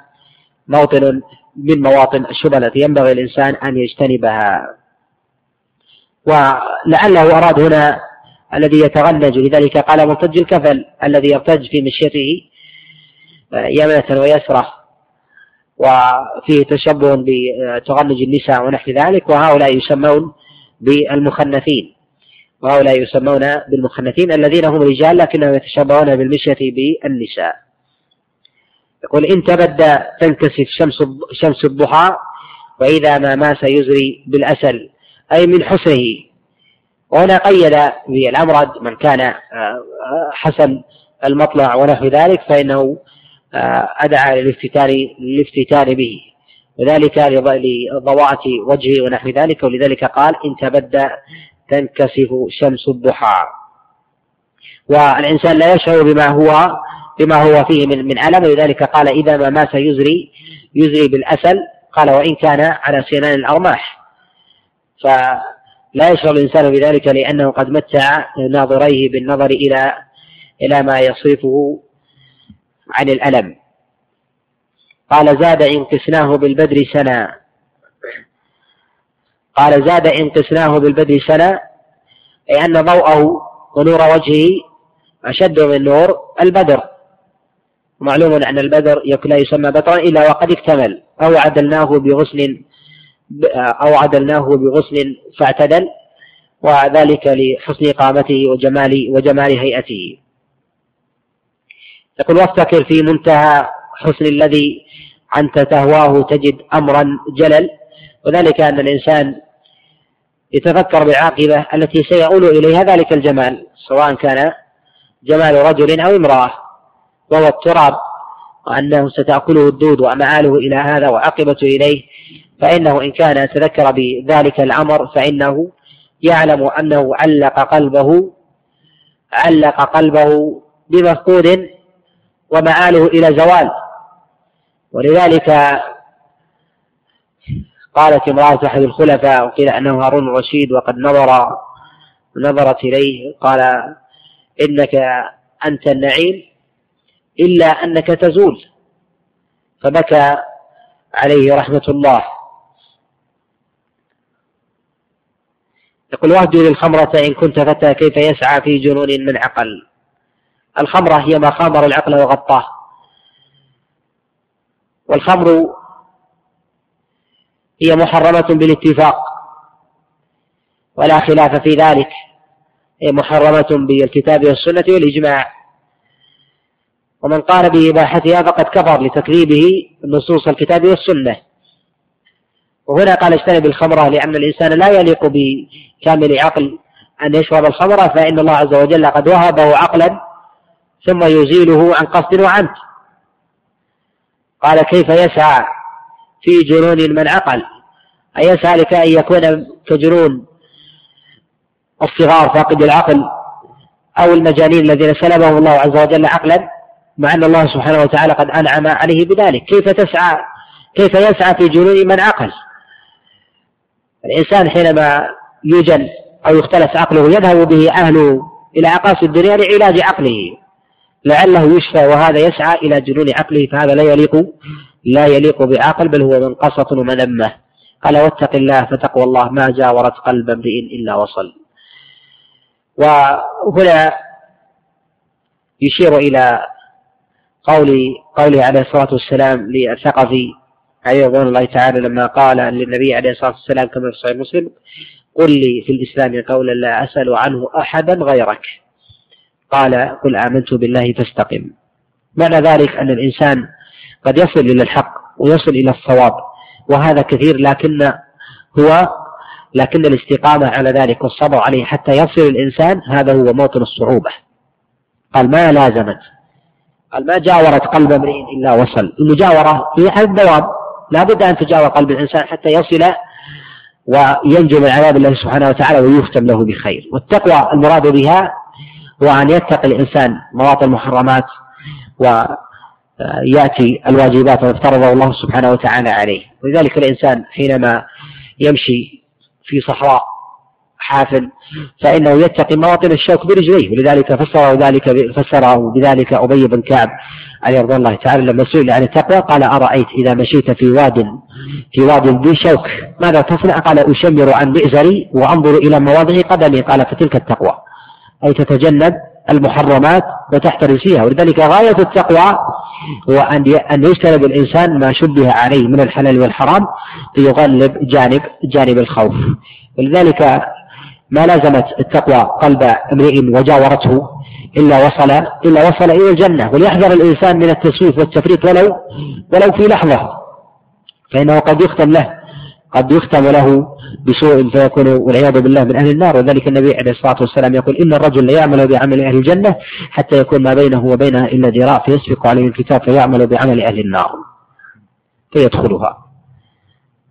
موطن من مواطن الشبهة التي ينبغي الإنسان أن يجتنبها. ولعله أراد هنا الذي يتغنج، لذلك قال مرتج الكفل الذي يرتج في مشيته يمنة ويسرة وفيه تشبه بتغنج النساء ونحو ذلك، وهؤلاء يسمون بالمخنثين وهؤلاء يسمون بالمخنثين الذين هم رجال لكنهم يتشبهون بالمشية بالنساء. يقول إن تبدى تنكسف شمس شمس الضحى وإذا ما ماس يزري بالأسل أي من حسنه. وهنا قيد بالأمرد من كان حسن المطلع ونحو ذلك فإنه أدعى للافتتان به وذلك لضواعة وجهه ونحو ذلك، ولذلك قال إن تبدى تنكسف شمس الضحى. والإنسان لا يشعر بما هو بما هو فيه من, من ألم، ولذلك قال إذا ما ماس يزري يزري بالأسل، قال وإن كان على سنان الأرماح، ف لا يشعر الإنسان بذلك لأنه قد متع ناظريه بالنظر إلى إلى ما يصرفه عن الألم. قال زاد إن قسناه بالبدر سنة قال زاد إن قسناه بالبدر سنة أي أن ضوءه ونور وجهه أشد من نور البدر، معلوم أن البدر لا يسمى بدرا إلا وقد اكتمل، أو عدلناه بغسل أو عدلناه بغسل فاعتدل. وذلك لحسن قامته وجمال وجمال هيئته. يقول: وافتكر في منتهى حسن الذي أنت تهواه تجد أمرا جلل، وذلك أن الإنسان يتذكر بالعاقبة التي سيؤول إليها ذلك الجمال، سواء كان جمال رجل أو امرأة، وهو التراب وأنه ستأكله الدود ومآله إلى هذا وعاقبته إليه، فإنه إن كان تذكر بذلك الأمر فإنه يعلم أنه علق قلبه علق قلبه بمفقود ومآله إلى زوال. ولذلك قالت امرأة أحد الخلفاء، وقيل أنه هارون الرشيد، وقد نظر نظرت إليه، قال: إنك أنت النعيم إلا أنك تزول، فبكى عليه رحمة الله. يقول: واهجر الخمرة إن كنت فتى كيف يسعى في جنون من عقل. الخمرة هي ما خامر العقل وغطاه، والخمر هي محرمة بالاتفاق ولا خلاف في ذلك، هي محرمة بالكتاب والسنة والإجماع، ومن قال بإباحتها فقد كفر لتكذيبه نصوص الكتاب والسنة. وهنا قال: اجتنب الخمرة، لأن الإنسان لا يليق بكامل عقل أن يشرب الخمرة، فإن الله عز وجل قد وهبه عقلا ثم يزيله عن قصد وعمد. قال: كيف يسعى في جنون من عقل، أي يسعى لك أن يكون كجنون الصغار فاقد العقل أو المجانين الذين سلبهم الله عز وجل عقلا، مع أن الله سبحانه وتعالى قد أنعم عليه بذلك. كيف تسعى كيف يسعى في جنون من عقل؟ الإنسان حينما يجن أو يختلس عقله يذهب به أهله إلى أقاصي الدنيا لعلاج عقله لعله يشفى، وهذا يسعى إلى جنون عقله، فهذا لا يليق لا يليق بعقل، بل هو منقصة ومذمة. قال: واتق الله، فتقوى الله ما جاورت قلب امرئ إلا وصل. وهنا يشير إلى قول قوله عليه الصلاة والسلام للثقفي عليه رضوان الله تعالى لما قال للنبي عليه الصلاة والسلام كما في صحيح مسلم: قل لي في الإسلام قولا لا أسأل عنه أحدا غيرك، قال: قل آمنت بالله فاستقم. معنى ذلك أن الإنسان قد يصل إلى الحق ويصل إلى الصواب، وهذا كثير، لكن هو لكن الاستقامة على ذلك والصبر عليه حتى يصل الإنسان، هذا هو موطن الصعوبة. قال: ما لازمت قال ما جاورت قلب امرئ إلا وصل. المجاورة هي الدوام، لا بد أن تجاور قلب الإنسان حتى يصل وينجو من عذاب الله سبحانه وتعالى ويختم له بخير. والتقوى المراد بها هو أن يتقي الإنسان مواطن المحرمات ويأتي الواجبات وافترضه الله سبحانه وتعالى عليه. ولذلك الإنسان حينما يمشي في صحراء حافل فإنه يتقي مواطن الشوك برجليه، ولذلك فسره ذلك فسره بذلك أبي بن كعب عليه رضي الله تعالى لما سئل عن التقوى قال: أرأيت إذا مشيت في واد في واد ذي شوك ماذا تصنع؟ قال: أشمر عن بئزري وأنظر إلى مواضع قدمي. قال: فتلك التقوى، أي تتجنب المحرمات وتحترم فيها. ولذلك غاية التقوى هو أن يجتنب الإنسان ما شبه عليه من الحلال والحرام ليغلب جانب جانب الخوف. ولذلك ما لازمت التقوى قلب امرئ وجاورته إلا وصل إلا وصل إلى الجنة. وليحذر الإنسان من التسويف والتفريط ولو ولو في لحظة، فإنه قد يختم له قد يختم له بسوء فيكون والعياذ بالله من أهل النار. وذلك النبي عليه الصلاة والسلام يقول: إن الرجل لا يعمل بعمل أهل الجنة حتى يكون ما بينه وبينها إلا ذراع، فيسبق عليه الكتاب فيعمل بعمل أهل النار فيدخلها،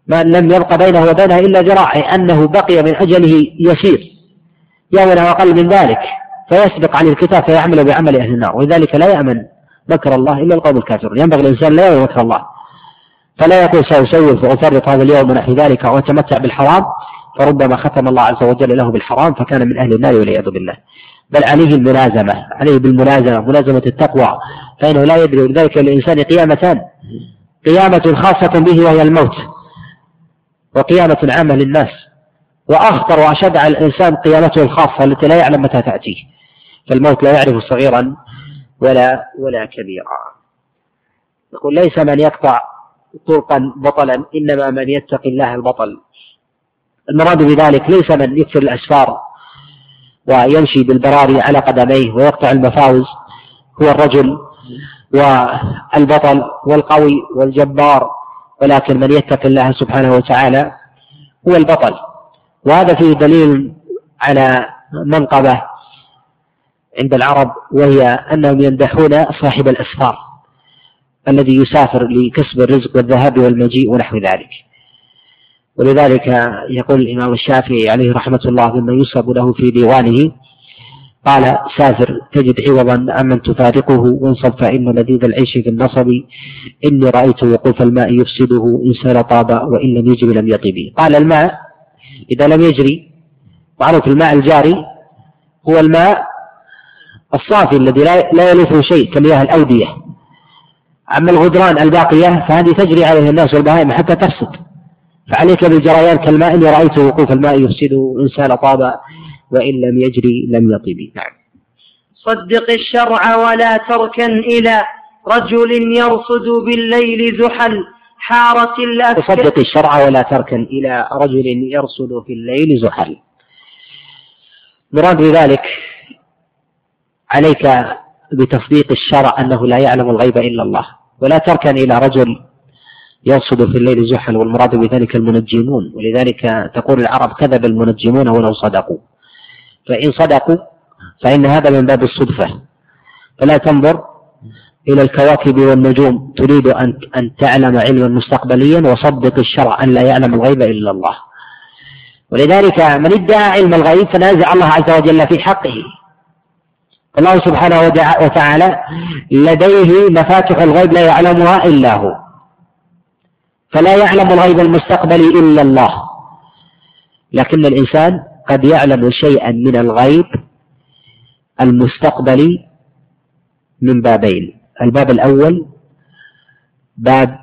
ما لم يبق بينه وبينها إلا ذراع، أي أنه بقي من أجله يسير يوم أقل من ذلك، فيسبق عليه الكتاب فيعمل بعمل أهل النار. ولذلك لا يأمن مكر الله إلا القوم الكافرون، ينبغي الإنسان لا يأمن مكر الله، فلا يقول سأسوف وأفرط هذا اليوم ونحو ذلك وأتمتع بالحرام، فربما ختم الله عز وجل له بالحرام فكان من أهل النار والعياذ بالله. بل عليه الملازمة عليه بالملازمة ملازمة التقوى، فإنه لا يدري. ولذلك للإنسان قيامتان: قيامة خاصة به وهي الموت، وقيامة عامة للناس. وأخطر وأشد على الإنسان قيامته الخاصة التي لا يعلم متى تأتيه، فالموت لا يعرف صغيرا ولا ولا كبيرا. يقول: ليس من يقطع طرقا بطلا، إنما من يتقي الله البطل. المراد بذلك ليس من يكثر الأسفار ويمشي بالبراري على قدميه ويقطع المفاوز، هو الرجل والبطل والقوي والجبار، ولكن من يتق الله سبحانه وتعالى هو البطل. وهذا فيه دليل على منقبة عند العرب، وهي أنهم يمدحون صاحب الأسفار الذي يسافر لكسب الرزق والذهاب والمجيء ونحو ذلك. ولذلك يقول الإمام الشافعي عليه رحمة الله ممن يسب له في ديوانه قال: سافر تجد عوضا عمن تفارقه، وانصب فإن لذيذ العيش في النصب، إني رأيت وقوف الماء يفسده، إن سال طاب وإن لم يجري لم يطيب. قال: الماء إذا لم يجري، معروف الماء الجاري هو الماء الصافي الذي لا يلفه شيء كمياه الأودية، أما الغدران الباقية فهذه تجري عليها الناس والبهائم حتى تفسد، فعليك بالجريان كالماء إني رأيت وقوف الماء يفسده، إن سال طاب وإن لم يجري لم يطيب. نعم. صدق الشرع ولا تركن إلى رجل يرصد بالليل زحل حارت الأفكار. صدق الشرع ولا تركن إلى رجل يرصد في الليل زحل، مراد بذلك عليك بتصديق الشرع أنه لا يعلم الغيب إلا الله، ولا تركن إلى رجل يرصد في الليل زحل، والمراد بذلك المنجمون. ولذلك تقول العرب: كذب المنجمون ولو صدقوا، فإن صدقوا فإن هذا من باب الصدفة، فلا تنظر إلى الكواكب والنجوم، تريد أن أن تعلم علما مستقبليا، وصدق الشرع أن لا يعلم الغيب إلا الله. ولذلك من ادعى علم الغيب فنازع الله عز وجل في حقه، الله سبحانه وتعالى لديه مفاتح الغيب لا يعلمها إلا هو، فلا يعلم الغيب المستقبلي إلا الله، لكن الإنسان قد يعلم شيئا من الغيب المستقبلي من بابين: الباب الأول باب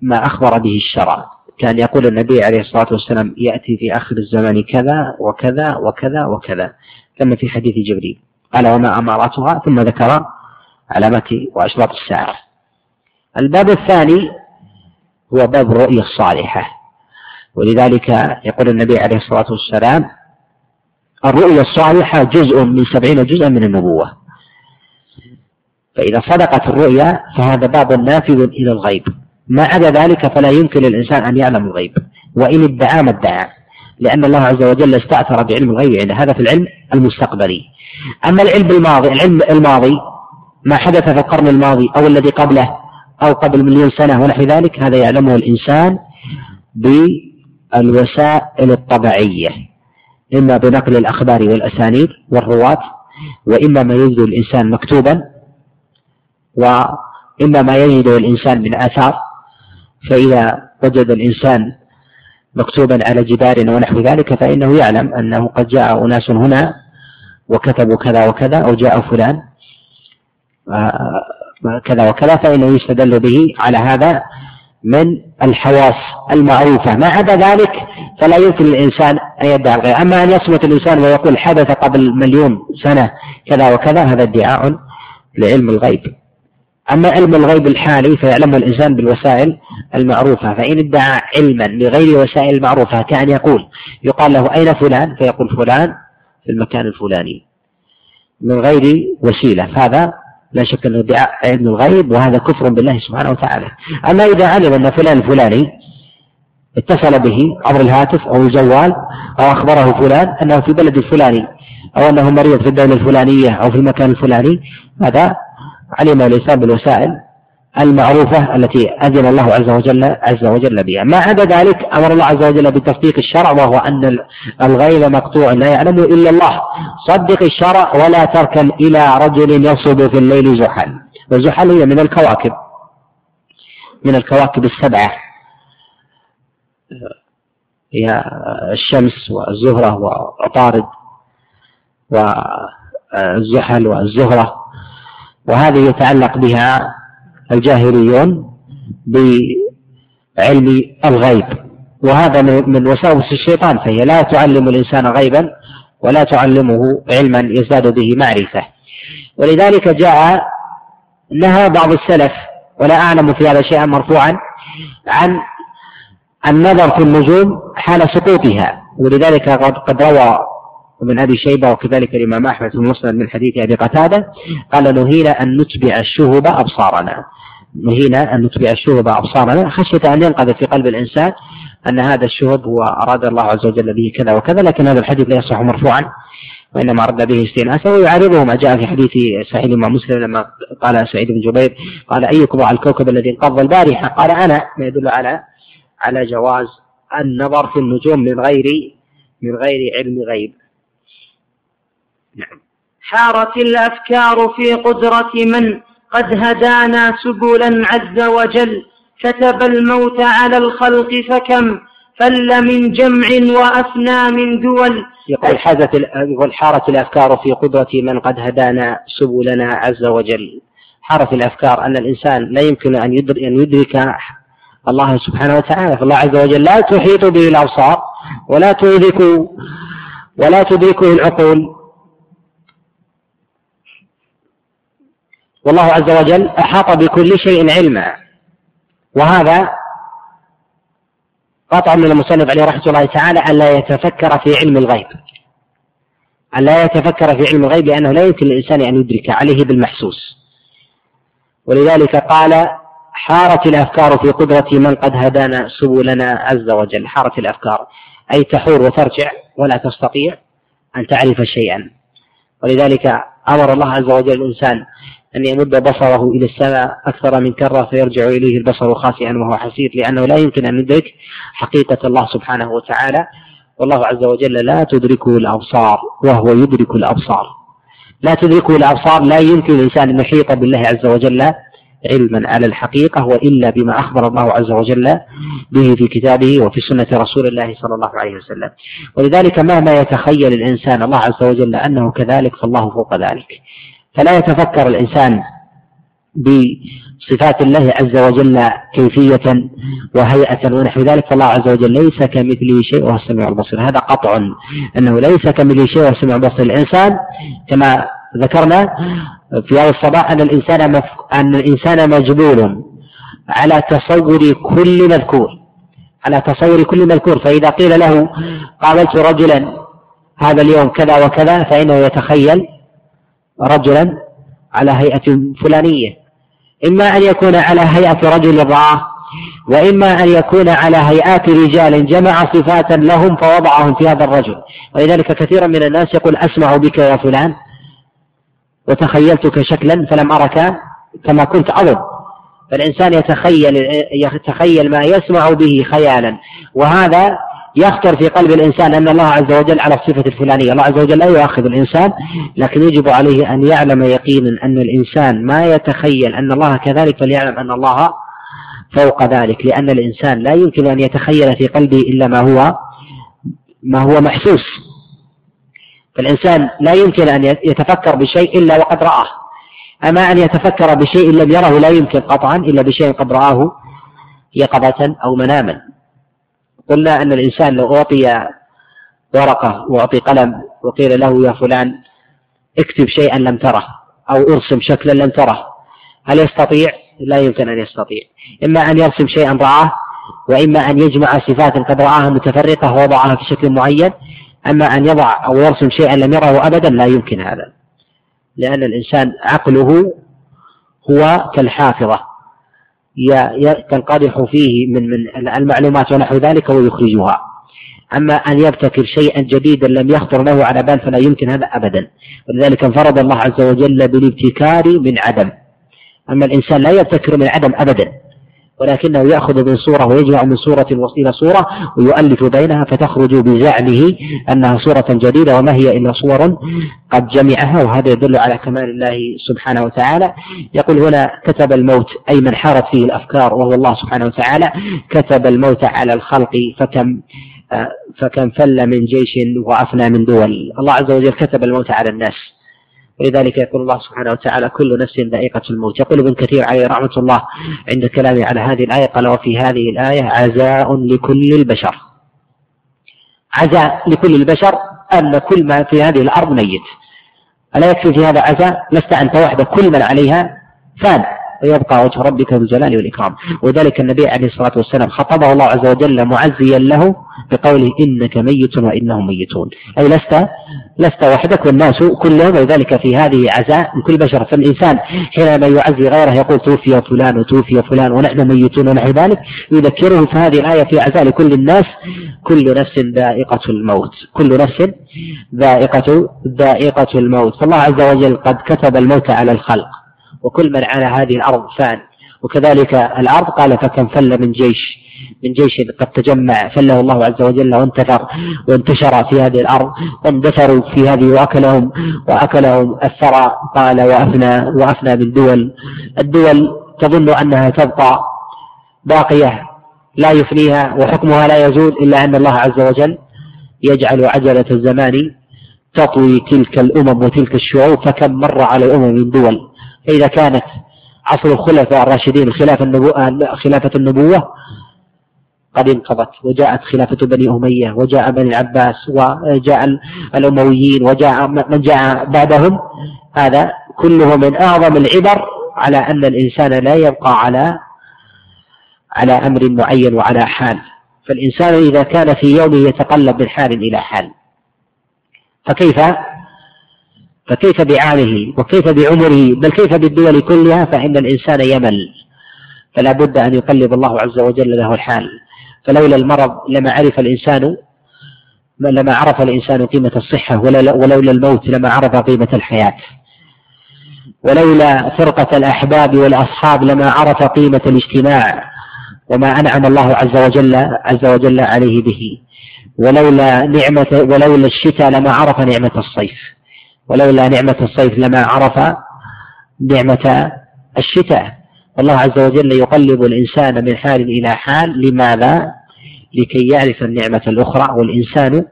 ما أخبر به الشرع، كان يقول النبي عليه الصلاة والسلام: يأتي في آخر الزمان كذا وكذا وكذا وكذا، كما في حديث جبريل قال: وما أماراتها، ثم ذكر علامات وأشراط الساعة. الباب الثاني هو باب الرؤية الصالحة، ولذلك يقول النبي عليه الصلاة والسلام: الرؤية الصالحة جزء من سبعين جزءا من النبوة، فإذا صدقت الرؤيا فهذا باب نافذ إلى الغيب، ما عدا ذلك فلا يمكن للإنسان أن يعلم الغيب وإن ادعى ما ادعى، لأن الله عز وجل استأثر بعلم الغيب عند هذا في العلم المستقبلي. أما العلم الماضي، العلم الماضي ما حدث في القرن الماضي أو الذي قبله أو قبل مليون سنة ونحو ذلك، هذا يعلمه الإنسان بالوسائل الطبيعية، إما بنقل الأخبار والأسانيد والرواة، وإما ما يجد الإنسان مكتوبا، وإما ما يجد الإنسان من آثار، فإذا وجد الإنسان مكتوبا على جدار ونحو ذلك فإنه يعلم أنه قد جاء أناس هنا وكتبوا كذا وكذا، أو جاء فلان كذا وكذا، فإنه يستدل به على هذا من الحواس المعروفة. ما عدا ذلك فلا يمكن للإنسان أن يدعي الغيب. أما أن يصمت الإنسان ويقول حدث قبل مليون سنة كذا وكذا، هذا ادعاء لعلم الغيب. أما علم الغيب الحالي فيعلمه الإنسان بالوسائل المعروفة، فإن ادعى علما لغير وسائل المعروفة، كأن يقول يقال له أين فلان فيقول فلان في المكان الفلاني من غير وسيلة، فهذا لا شك أنه ادعاء علم الغيب، وهذا كفر بالله سبحانه وتعالى. أما إذا علم أن فلان الفلاني اتصل به عبر الهاتف أو الجوال أو أخبره فلان أنه في بلد الفلاني أو أنه مريض في الدولة الفلانية أو في المكان الفلاني، هذا علم الإنسان بالوسائل المعروفة التي أذن الله عز وجل عز وجل بها. ما عدا ذلك أمر الله عز وجل بتصديق الشرع، وهو أن الغيب مقطوع لا يعلمه إلا الله. صدق الشرع ولا تركن إلى رجل يرصد في الليل زحل، والزحل هي من الكواكب من الكواكب السبعة، هي الشمس والزهرة وعطارد والزحل والزهرة، وهذه يتعلق بها الجاهليون بعلم الغيب، وهذا من وساوس الشيطان، فهي لا تعلم الإنسان غيبا ولا تعلمه علما يزداد به معرفة. ولذلك جاء نهى بعض السلف، ولا أعلم في هذا شيئا مرفوعا، عن النظر في النجوم حال سقوطها، ولذلك قد روى ابن أبي شيبة وكذلك الإمام أحمد في المسند من حديث أبي قتادة قال نهينا أن نتبع الشهب أبصارنا، نهينا أن نتبع الشهب أبصارنا خشية أن ينقذ في قلب الإنسان أن هذا الشهب هو أراد الله عز وجل به كذا وكذا، لكن هذا الحديث لا يصح مرفوعا وإنما رد به استئناسا، ويعرضه ما جاء في حديث صحيح الإمام مسلم لما قال سعيد بن جبير قال أيكم على الكوكب الذي انقض البارحة قال أنا، ما يدل على على جواز النظر في النجوم من غير من غير علم غيب. نعم. حارت الأفكار في قدرة من قد هدانا سبلا عز وجل، كتب الموت على الخلق فكم فل من جمع وأفنى من دول. يقول يقول حارت الأفكار في قدرة من قد هدانا سبلنا عز وجل. حارت الأفكار أن الإنسان لا يمكن أن يدرك الله سبحانه وتعالى، فالله عز وجل لا تحيط به الأبصار ولا تدركه ولا تدركه العقول، والله عز وجل أحاط بكل شيء علما، وهذا قطع من المصنف عليه رحمة الله تعالى أن لا يتفكر في علم الغيب، أن لا يتفكر في علم الغيب لأنه لا يمكن للإنسان أن يدرك عليه بالمحسوس، ولذلك قال حارت الأفكار في قدرة من قد هدانا سبلنا عز وجل. حارت الأفكار أي تحور وترجع ولا تستطيع أن تعرف شيئا، ولذلك أمر الله عز وجل الإنسان أن يمد بصره إلى السماء أكثر من كرة فيرجع إليه البصر خاسئا وهو حسير، لأنه لا يمكن أن ندرك حقيقة الله سبحانه وتعالى، والله عز وجل لا تدركه الأبصار وهو يدرك الأبصار، لا تدركه الأبصار، لا يمكن الإنسان أن يحيط بالله عز وجل علما على الحقيقة وإلا بما أخبر الله عز وجل به في كتابه وفي سنة رسول الله صلى الله عليه وسلم، ولذلك مهما يتخيل الإنسان الله عز وجل أنه كذلك فالله فوق ذلك، فلا يتفكر الإنسان بصفات الله عز وجل كيفية وهيئة ونحو ذلك، فالله عز وجل ليس كمثله شيء وهو السميع البصير، هذا قطع أنه ليس كمثله شيء وهو السميع البصير. الإنسان كما ذكرنا في هذا الصباح أن الإنسان, مف... أن الإنسان مجبول على تصور كل مذكور، على تصور كل مذكور، فإذا قيل له قابلت رجلا هذا اليوم كذا وكذا فإنه يتخيل رجلا على هيئة فلانية، إما أن يكون على هيئة رجل راه، وإما أن يكون على هيئات رجال جمع صفات لهم فوضعهم في هذا الرجل، ولذلك كثيرا من الناس يقول أسمع بك يا فلان وتخيلتك شكلا فلم أرك كما كنت أظن، فالإنسان يتخيل, يتخيل ما يسمع به خيالا، وهذا يخطر في قلب الإنسان أن الله عز وجل على الصفة الفلانية. الله عز وجل لا يؤاخذ الإنسان، لكن يجب عليه أن يعلم يقينا أن الإنسان ما يتخيل أن الله كذلك فليعلم أن الله فوق ذلك، لأن الإنسان لا يمكن أن يتخيل في قلبه إلا ما هو ما هو محسوس، فالإنسان لا يمكن أن يتفكر بشيء إلا وقد رآه، أما أن يتفكر بشيء لم يره لا يمكن قطعا إلا بشيء قد رآه يقظة أو مناما. قلنا أن الإنسان لو أعطي ورقة وأعطي قلم وقيل له يا فلان اكتب شيئا لم تره أو ارسم شكلا لم تره، هل يستطيع؟ لا يمكن أن يستطيع، إما أن يرسم شيئا رآه، وإما أن يجمع صفات قد رآها متفرقة ووضعها في شكل معين، أما أن يضع أو يرسم شيئا لم يره أبدا لا يمكن هذا، لأن الإنسان عقله هو كالحافظة تنقدح فيه من, من المعلومات ونحو ذلك ويخرجها، أما أن يبتكر شيئا جديدا لم يخطر له على بال فلا يمكن هذا أبدا، ولذلك انفرد الله عز وجل بالابتكار من عدم، أما الإنسان لا يبتكر من عدم أبدا، ولكنه يأخذ من صورة ويجمع من صورة إلى صورة ويؤلف بينها فتخرج بزعمه أنها صورة جديدة وما هي إلا صور قد جمعها، وهذا يدل على كمال الله سبحانه وتعالى. يقول هنا كتب الموت أي من حارت فيه الأفكار وهو الله سبحانه وتعالى، كتب الموت على الخلق فكم فكم فل من جيش وأفنى من دول. الله عز وجل كتب الموت على الناس، ولذلك يقول الله سبحانه وتعالى كل نفس ذائقة الموت. يقول ابن كثير عليه رحمة الله عند كلامه على هذه الآية قال وفي هذه الآية عزاء لكل البشر، عزاء لكل البشر أن كل ما في هذه الأرض ميت، ألا يكفي في هذا عزاء؟ لست أنت وحدك، كل من عليها فان، ويبقى وجه ربك ذو الجلال والإكرام. وذلك النبي عليه الصلاة والسلام خطبه الله عز وجل معزيا له بقوله إنك ميت وإنهم ميتون، أي لست لست وحدك والناس كلهم. وذلك في هذه عزاء لكل بشر، فالإنسان حينما يعزي غيره يقول توفي فلان وتوفي فلان ونحن ميتون ونحن ذلك، يذكرهم في هذه الآية في عزاء لكل الناس، كل نفس ذائقة الموت، كل نفس ذائقة ذائقة الموت. فالله عز وجل قد كتب الموت على الخلق وكل من على هذه الأرض فان، وكذلك الأرض قال فكم فل من جيش من جيش قد تجمع، فله الله عز وجل وانتفر وانتشر في هذه الأرض واندثروا في هذه وأكلهم وأكلهم الثرى. قال وأفنى وأفنى بالدول، الدول تظن أنها تبقى باقية لا يفنيها وحكمها لا يزول، إلا أن الله عز وجل يجعل عجلة الزمان تطوي تلك الأمم وتلك الشعوب، فكم مر على الأمم من دول. إذا كانت عصر الخلفاء الراشدين خلافة النبوة, خلافة النبوة قد انقضت، وجاءت خلافة بني أمية وجاء بني العباس وجاء الأمويين وجاء من جاء بعدهم، هذا كله من أعظم العبر على أن الإنسان لا يبقى على على أمر معين وعلى حال. فالإنسان إذا كان في يومه يتقلب من حال إلى حال، فكيف فكيف بعامه وكيف بعمره، بل كيف بالدول كلها؟ فإن الإنسان يمل، فلا بد أن يقلب الله عز وجل له الحال. فلولا المرض لما عرف الإنسان لما عرف الإنسان قيمة الصحة، ولولا الموت لما عرف قيمة الحياة، ولولا فرقة الأحباب والأصحاب لما عرف قيمة الاجتماع وما أنعم الله عز وجل عز وجل عليه به، ولولا نعمة ولولا الشتاء لما عرف نعمة الصيف، ولولا نعمة الصيف لما عرف نعمة الشتاء. والله عز وجل يقلب الإنسان من حال إلى حال، لماذا؟ لكي يعرف النعمة الأخرى. والإنسان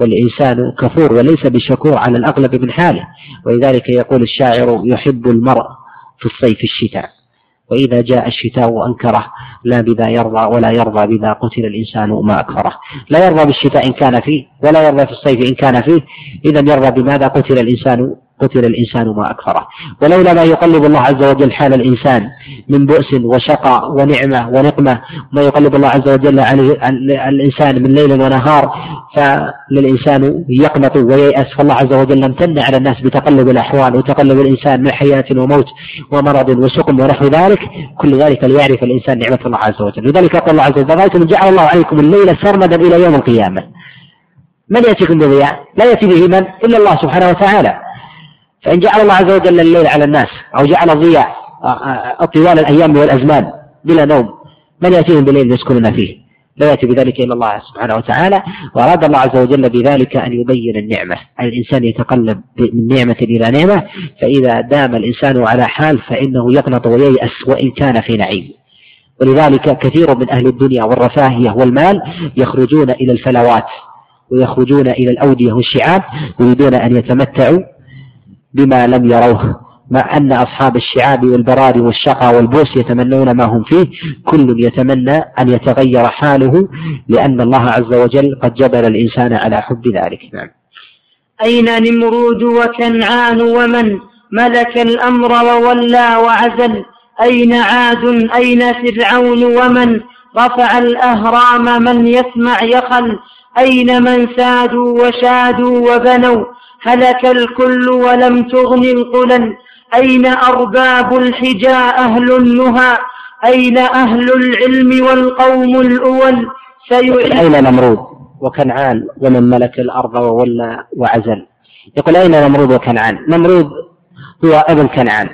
والإنسان كفور وليس بشكور على الأغلب من حاله، ولذلك يقول الشاعر يحب المرء في الصيف الشتاء، وإذا جاء الشتاء أنكره لا بذا يرضى ولا يرضى بذا قتل الإنسان ما أكفره. لا يرضى بالشتاء إن كان فيه ولا يرضى في الصيف إن كان فيه، إذن يرضى بماذا؟ قتل الإنسان قتل الإنسان ما أكفره. ولولا ما يقلب الله عز وجل حال الإنسان من بؤس وشقاء ونعمة ونقمة، ما يقلب الله عز وجل على الإنسان من ليل ونهار، فللإنسان يقنط وييأس. فالله عز وجل امتن على الناس بتقلب الأحوال وتقلب الإنسان من حياة وموت ومرض وسقم ونحو ذلك، كل ذلك ليعرف الإنسان نعمة الله عز وجل. لذلك قال الله عز وجل ذلك جعل الله عليكم الليل سرمدا إلى يوم القيامة. من يأتيكم بضياء لا يأتي به من إلا الله سبحانه وتعالى. فإن جعل الله عز وجل الليل على الناس أو جعل الضياء طوال الأيام والأزمان بلا نوم، من يأتيهم بالليل يسكنون فيه؟ لا يأتي بذلك إلا الله سبحانه وتعالى. وأراد الله عز وجل بذلك أن يبين النعمة، أن الإنسان يتقلب من نعمة إلى نعمة. فإذا دام الإنسان على حال فإنه يقنط وييأس وإن كان في نعيم. ولذلك كثير من أهل الدنيا والرفاهية والمال يخرجون إلى الفلوات ويخرجون إلى الأودية والشعاب، يريدون أن يتمتعوا بما لم يروه، مع أن أصحاب الشعاب والبرار والشقى والبؤس يتمنون ما هم فيه. كل يتمنى أن يتغير حاله، لأن الله عز وجل قد جبل الإنسان على حب ذلك. نعم. أين نمرود وكنعان ومن ملك الأمر وولى وعزل؟ أين عاد أين فرعون ومن رفع الأهرام من يسمع يخل؟ أين من سادوا وشادوا وبنوا هلك الكل ولم تغن القلن؟ أين أرباب الحجى أهل النهى؟ أين أهل العلم والقوم الأول؟ أين نمرود وكنعان ومن ملك الأرض وولى وعزل؟ يقول أين نمرود وكنعان؟ نمرود هو ابن كنعان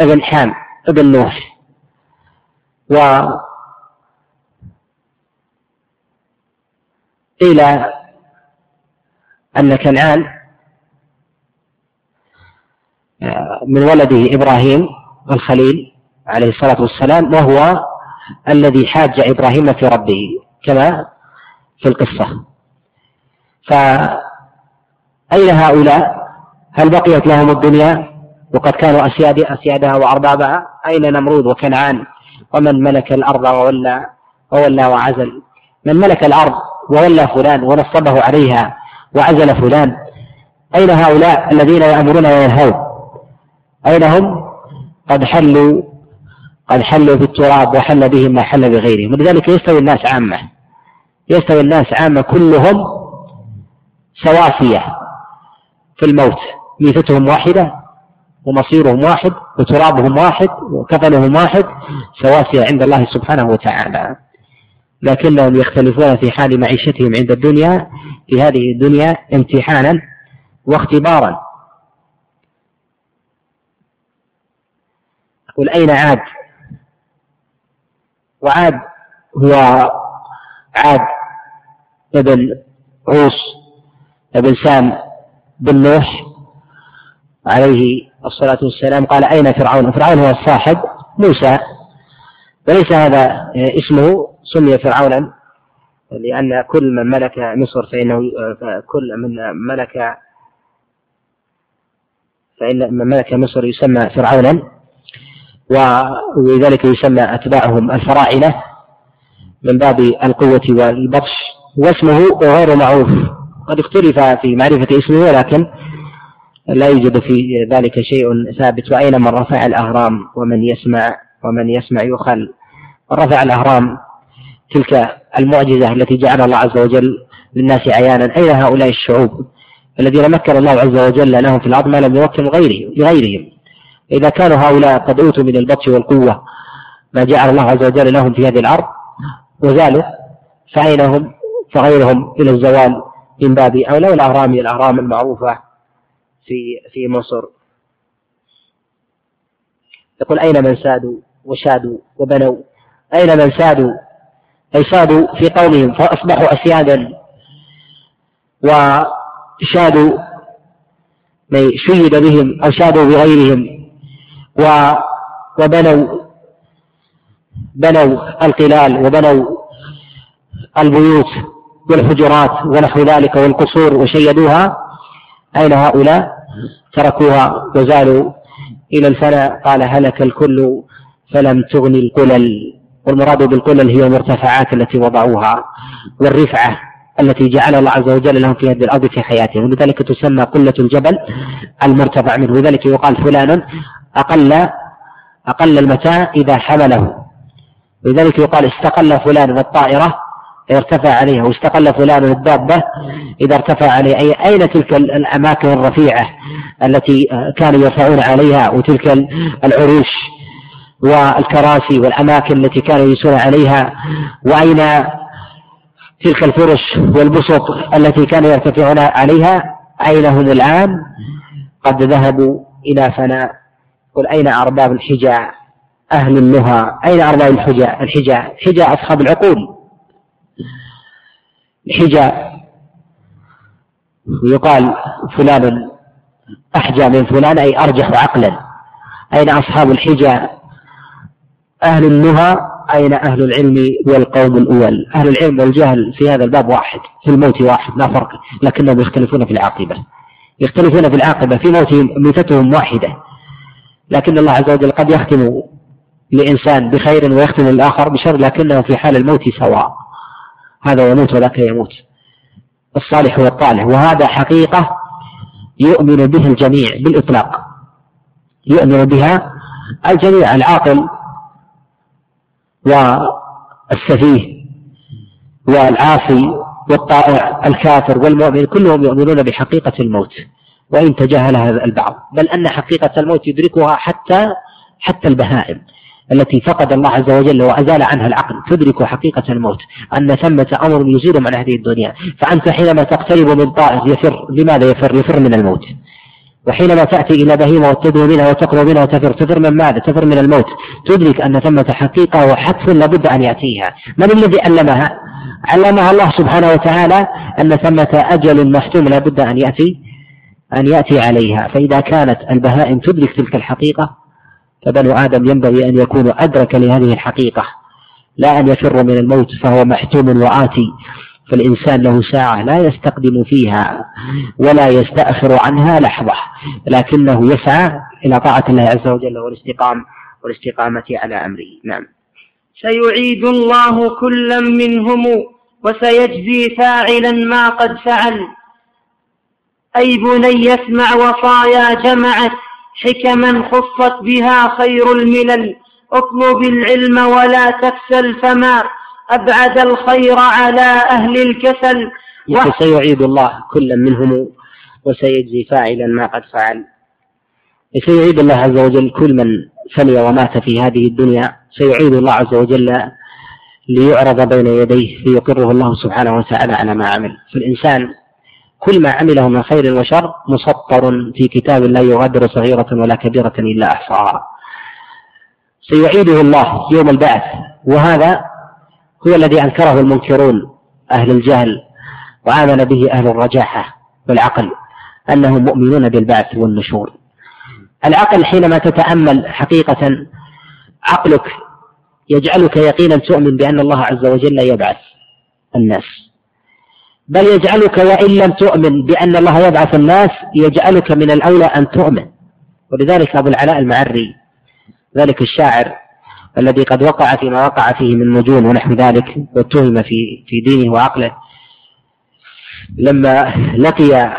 ابن حام ابن نوح، وإلى أن كنعان من ولده إبراهيم الخليل عليه الصلاة والسلام، وهو الذي حاج إبراهيم في ربه كما في القصة. فأين هؤلاء؟ هل بقيت لهم الدنيا وقد كانوا أسيادها وأربابها؟ أين نمرود وكنعان ومن ملك الأرض وولى وولى وعزل؟ من ملك الأرض وولى فلان ونصبه عليها وعزل فلان، أين هؤلاء الذين يأمرون وينهون؟ أين هم؟ قد حلوا قد حلوا بالتراب وحل بهم ما حل بغيرهم، ولذلك يستوي الناس عامة، يستوي الناس عامة كلهم سواسية في الموت، ميتتهم واحدة ومصيرهم واحد وترابهم واحد وكفنهم واحد، سواسية عند الله سبحانه وتعالى، لكنهم يختلفون في حال معيشتهم عند الدنيا، في هذه الدنيا امتحانا واختبارا. قل أين عاد؟ وعاد هو عاد ابن عوص ابن سام بن نوح عليه الصلاة والسلام. قال أين فرعون؟ فرعون هو صاحب موسى، وليس هذا اسمه، سمي فرعونا لأن كل من ملك مصر فإنه كل من ملك فإن من ملك مصر يسمى فرعونا، ولذلك يسمى أتباعهم الفراعنة من باب القوة والبطش. واسمه غير معروف، قد اختلف في معرفة اسمه، ولكن لا يوجد في ذلك شيء ثابت. وأين من رفع الأهرام ومن يسمع ومن يسمع يخل؟ رفع الأهرام تلك المعجزة التي جعل الله عز وجل للناس عيانا، أين هؤلاء الشعوب الذين مكن الله عز وجل لهم في الأرض ما لم يمكن غيرهم؟ إذا كانوا هؤلاء قد أوتوا من البطش والقوة ما جعل الله عز وجل لهم في هذه الأرض وزالوا، فعينهم فغيرهم إلى الزوال من باب أولى. الأهرام الأهرام المعروفة في في مصر. يقول أين من سادوا وشادوا وبنوا؟ أين من سادوا أي سادوا في قومهم فأصبحوا أسيادا، وشادوا أي شيد بهم أو شادوا بغيرهم، وبنوا بنوا القلال وبنوا البيوت والحجرات ونحو ذلك والقصور وشيدوها، أين هؤلاء؟ تركوها وزالوا إلى الفناء. قال هلك الكل فلم تغني القلل، والمراد بالقلل هي المرتفعات التي وضعوها والرفعة التي جعل الله عز وجل لهم في هذه الأرض في حياتهم، ولذلك تسمى قلة الجبل المرتفع منه، ولذلك يقال فلان أقل أقل المتاع إذا حمله، لذلك يقال استقل فلان الطائرة ارتفع عليها، واستقل فلان الدابة إذا ارتفع عليها، أي أين تلك الأماكن الرفيعة التي كانوا يرفعون عليها، وتلك العروش والكراسي والأماكن التي كانوا يجلسون عليها، وأين تلك الفرش والبسط التي كانوا يرتفعون عليها؟ أين هم الآن؟ قد ذهبوا إلى فناء. قل أين أرباب الحجاء أهل النهى؟ أين أرباب الحجاء؟ الحجاء حجاء أصحاب العقول، الحجاء يقال فلان أحجى من فلان أي أرجح عقلا. أين أصحاب الحجاء؟ أهل النهى. أين أهل العلم والقوم الأول؟ أهل العلم والجهل في هذا الباب واحد، في الموت واحد لا فرق، لكنهم يختلفون في العاقبة، يختلفون في العاقبة، في موتهم ميتتهم واحدة، لكن الله عز وجل قد يختم لإنسان بخير ويختم للآخر بشر، لكنه في حال الموت سواء، هذا يموت وذاك يموت، الصالح والطالح، وهذا حقيقة يؤمن به الجميع بالإطلاق، يؤمن بها الجميع، العاقل والسفيه والعاصي والطائع، الكافر والمؤمن، كلهم يؤمنون بحقيقة الموت، وإن تجاهلها البعض، بل أن حقيقة الموت يدركها حتى حتى البهائم التي فقد الله عز وجل وأزال عنها العقل تدرك حقيقة الموت، أن ثمة أمر يزيل من هذه الدنيا، فأنت حينما تقترب من طائر يفر، لماذا يفر؟ يفر من الموت، وحينما تأتي إلى بهيمة وتدنو منها وتقرب منها وتفر، تفر من ماذا؟ تفر من الموت، تدرك أن ثمة حقيقة وحتف لابد أن يأتيها. من الذي علمها؟ علمها الله سبحانه وتعالى أن ثمة أجل محتوم لابد أن يأتي أن يأتي عليها، فإذا كانت البهائم تدرك تلك الحقيقة فبنو آدم ينبغي أن يكونوا أدرك لهذه الحقيقة، لا أن يفروا من الموت فهو محتوم وآتي، فالإنسان له ساعة لا يستقدم فيها ولا يستأخر عنها لحظة، لكنه يسعى إلى طاعة الله عز وجل والاستقام والاستقامة على أمره. نعم. سيعيد الله كلا منهم وسيجزي فاعلا ما قد فعل، أي بني يسمع وصايا جمعت حكما خصت بها خير الملل. اطلب العلم ولا تكسل فما أبعد الخير على أهل الكسل. يقول سيعيد الله كلا منهم وسيجزي فاعلا ما قد فعل. سيعيد الله عز وجل كل من سلي ومات في هذه الدنيا، سيعيد الله عز وجل ليعرض بين يديه ليقره الله سبحانه وتعالى على ما عمل. فالإنسان كل ما عمله من خير وشر مسطر في كتاب لا يغادر صغيرة ولا كبيرة إلا أحصاها، سيعيده الله يوم البعث. وهذا هو الذي أنكره المنكرون أهل الجهل وآمن به أهل الرجاحة والعقل، أنهم مؤمنون بالبعث والنشور. العقل حينما تتأمل حقيقة عقلك يجعلك يقينا تؤمن بأن الله عز وجل يبعث الناس، بل يجعلك وإن لم تؤمن بأن الله يبعث الناس يجعلك من الأولى أن تؤمن. ولذلك أبو العلاء المعري ذلك الشاعر الذي قد وقع فيما وقع فيه من مجون ونحو ذلك واتهم في في دينه وعقله، لما لقي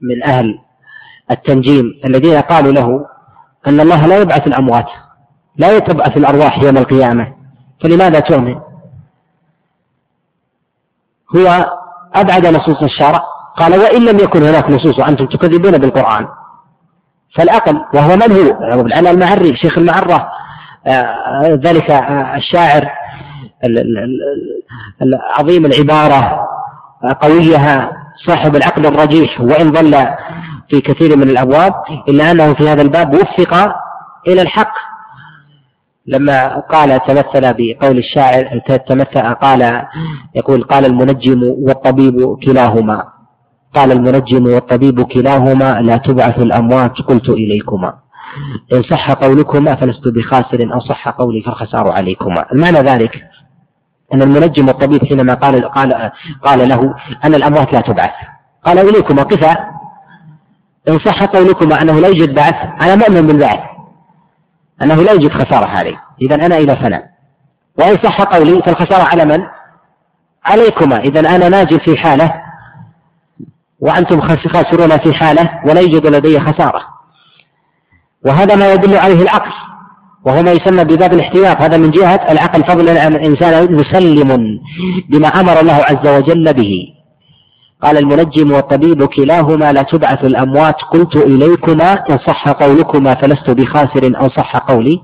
من أهل التنجيم الذين قالوا له أن الله لا يبعث الأموات، لا يبعث الأرواح يوم القيامة، فلماذا تؤمن؟ هو أبعد نصوص الشرع، قال وإن لم يكن هناك نصوص وأنتم تكذبون بالقرآن. فالعقل وهو من هو؟ يعني على المعري شيخ المعرة، آه ذلك آه الشاعر عظيم العبارة آه قويها، صاحب العقل الرجيح، وإن ظل في كثير من الأبواب إلا أنه في هذا الباب وفق إلى الحق. لما قال تمثل بقول الشاعر تمثل قال يقول قال المنجم والطبيب كلاهما قال المنجم والطبيب كلاهما لا تبعث الأموات قلت إليكما إن صح قولكما فلست بخاسر أو صح قولي فالخسار عليكما. المعنى ذلك أن المنجم والطبيب حينما قال, قال, قال له أن الأموات لا تبعث، قال إليكما قفا إن صح قولكما أنه لا يوجد بعث، أنا مؤمن بالبعث أنه لا يوجد خسارة عليه، إذن أنا إلى فناء، وإن صح قولي فالخسارة على من؟ عليكما، إذن أنا ناجي في حالة وأنتم خاسرون في حالة ولا يوجد لدي خسارة. وهذا ما يدل عليه العقل، وهو ما يسمى بباب الاحتياط. هذا من جهة العقل، فضلا عن الإنسان مسلم بما أمر الله عز وجل به. قال المنجم والطبيب كلاهما لا تبعث الأموات قلت إليكما إن صح قولكما فلست بخاسر أو صح قولي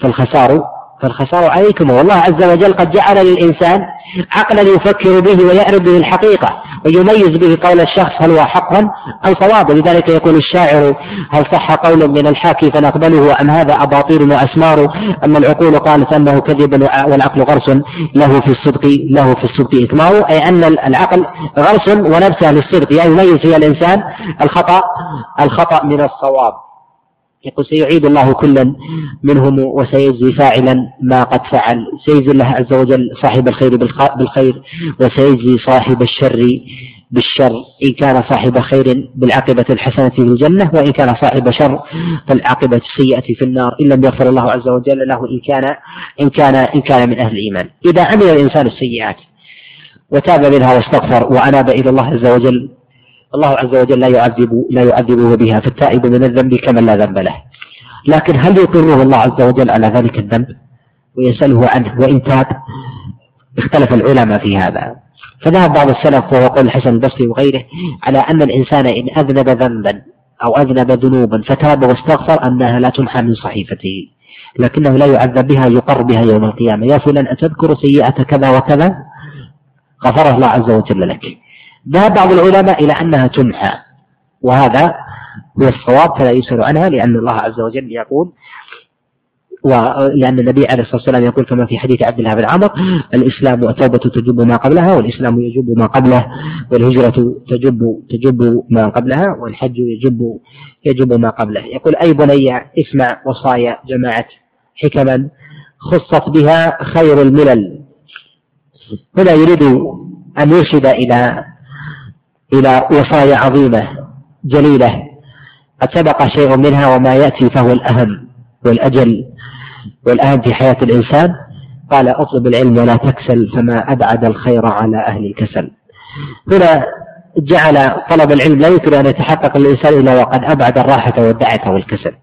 فالخسار فالخسار عليكما. والله عز وجل قد جعل للإنسان عقلا يفكر به ويعرف به الحقيقة ويميز به قول الشخص هل هو حقا أو صوابا. لذلك يقول الشاعر هل صح قول من الحاكي فنقبله أم هذا أباطير وأسمار أما العقول قالت أنه كذب والعقل غرس له في الصدق له في الصدق إثمار، أي أن العقل غرس ونبسه للصدق، يعني يميز فيها الإنسان الخطأ الخطأ من الصواب. يقول سيعيد الله كلا منهم وسيجزي فاعلا ما قد فعل. سيجزي الله عز وجل صاحب الخير بالخير وسيجزي صاحب الشر بالشر، إن كان صاحب خير بالعاقبة الحسنة في الجنة، وإن كان صاحب شر فالعاقبة السيئة في النار، إن لم يغفر الله عز وجل له إن كان إن كان إن كان من أهل الإيمان. إذا عمل الإنسان السيئات وتاب منها واستغفر وأناب إلى الله عز وجل، الله عز وجل لا يعذب لا يعذبه بها، فالتائب من الذنب كمن لا ذنب له. لكن هل يقره الله عز وجل على ذلك الذنب ويسأله عنه وإن تاب؟ اختلف العلماء في هذا، فذهب بعض السلف وهو قول الحسن البصري وغيره على أن الإنسان إن أذنب ذنبا أو أذنب ذنوبا فتاب واستغفر أنها لا تمحى من صحيفته، لكنه لا يعذب بها، يقر بها يوم القيامة. يا فلان أتذكر سيئة كذا وكذا غفره الله عز وجل لك. ذهب بعض العلماء إلى أنها تمحى، وهذا هو الصواب، فلا يسأل عنها، لأن الله عز وجل يقول، ولأن النبي عليه الصلاة والسلام يقول كما في حديث عبد الله بن عمر الإسلام والتوبة تجب ما قبلها، والإسلام يجب ما قبله، والهجرة تجب تجب ما قبلها، والحج يجب يجب ما قبله. يقول أي بني اسمع وصايا جماعة حكما خصت بها خير الملل. هنا يريد أن يرشد إلى إلى وصايا عظيمة جليلة قد سبق شيء منها، وما يأتي فهو الأهم والأجل والأهم في حياة الإنسان. قال اطلب العلم ولا تكسل فما أبعد الخير على أهل الكسل. هنا جعل طلب العلم لا يمكن أن يتحقق الإنسان إلا وقد أبعد الراحة والدعة والكسل،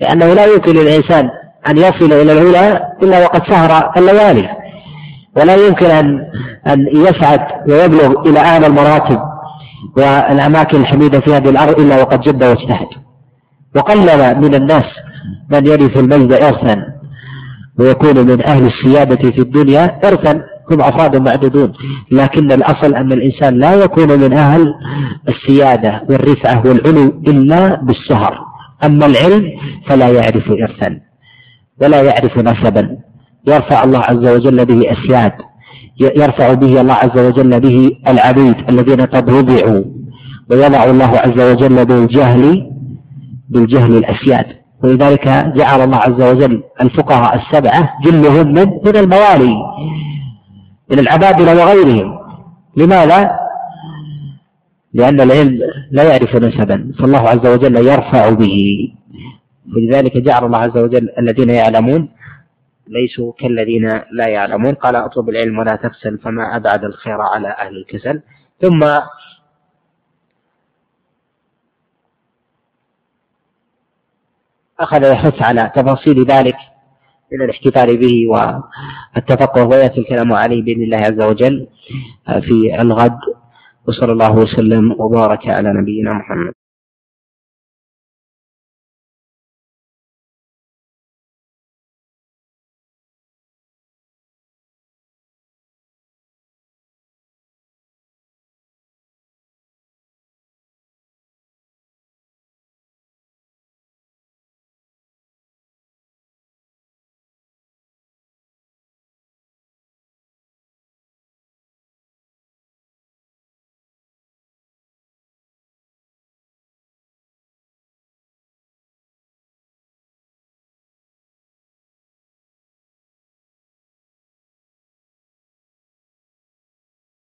لأنه لا يمكن للإنسان أن يصل إلى العلا إلا وقد سهر الليالي، ولا يمكن أن أن يسعد ويبلغ إلى أعلى المراتب والأماكن الحميدة في هذه الأرض إلا وقد جد واجتهد. وقلل من الناس من يرث المجد إرثا ويكون من أهل السيادة في الدنيا إرثا، هم أفراد معدودون، لكن الأصل أن الإنسان لا يكون من أهل السيادة والرفعة والعلو إلا بالسهر. أما العلم فلا يعرف إرثا ولا يعرف نسبا يرفع الله عز وجل به أسياد، يرفع به الله عز وجل به العبيد الذين قد رضعوا، ويضع الله عز وجل بالجهل بالجهل الأسياد. ولذلك جعل الله عز وجل الفقهاء السبعة جلهم من من الموالي من العبادلة وغيرهم. لماذا؟ لأن العلم لا يعرف نسبا، فالله عز وجل يرفع به. ولذلك جعل الله عز وجل الذين يعلمون ليسوا كالذين لا يعلمون. قال أطلب العلم ولا تكسل فما أبعد الخير على أهل الكسل. ثم أخذ يحث على تفاصيل ذلك من الاحتفال به والتفقه، ويأتي الكلام عليه بإذن الله عز وجل في الغد. وصلى الله وسلم وبارك على نبينا محمد.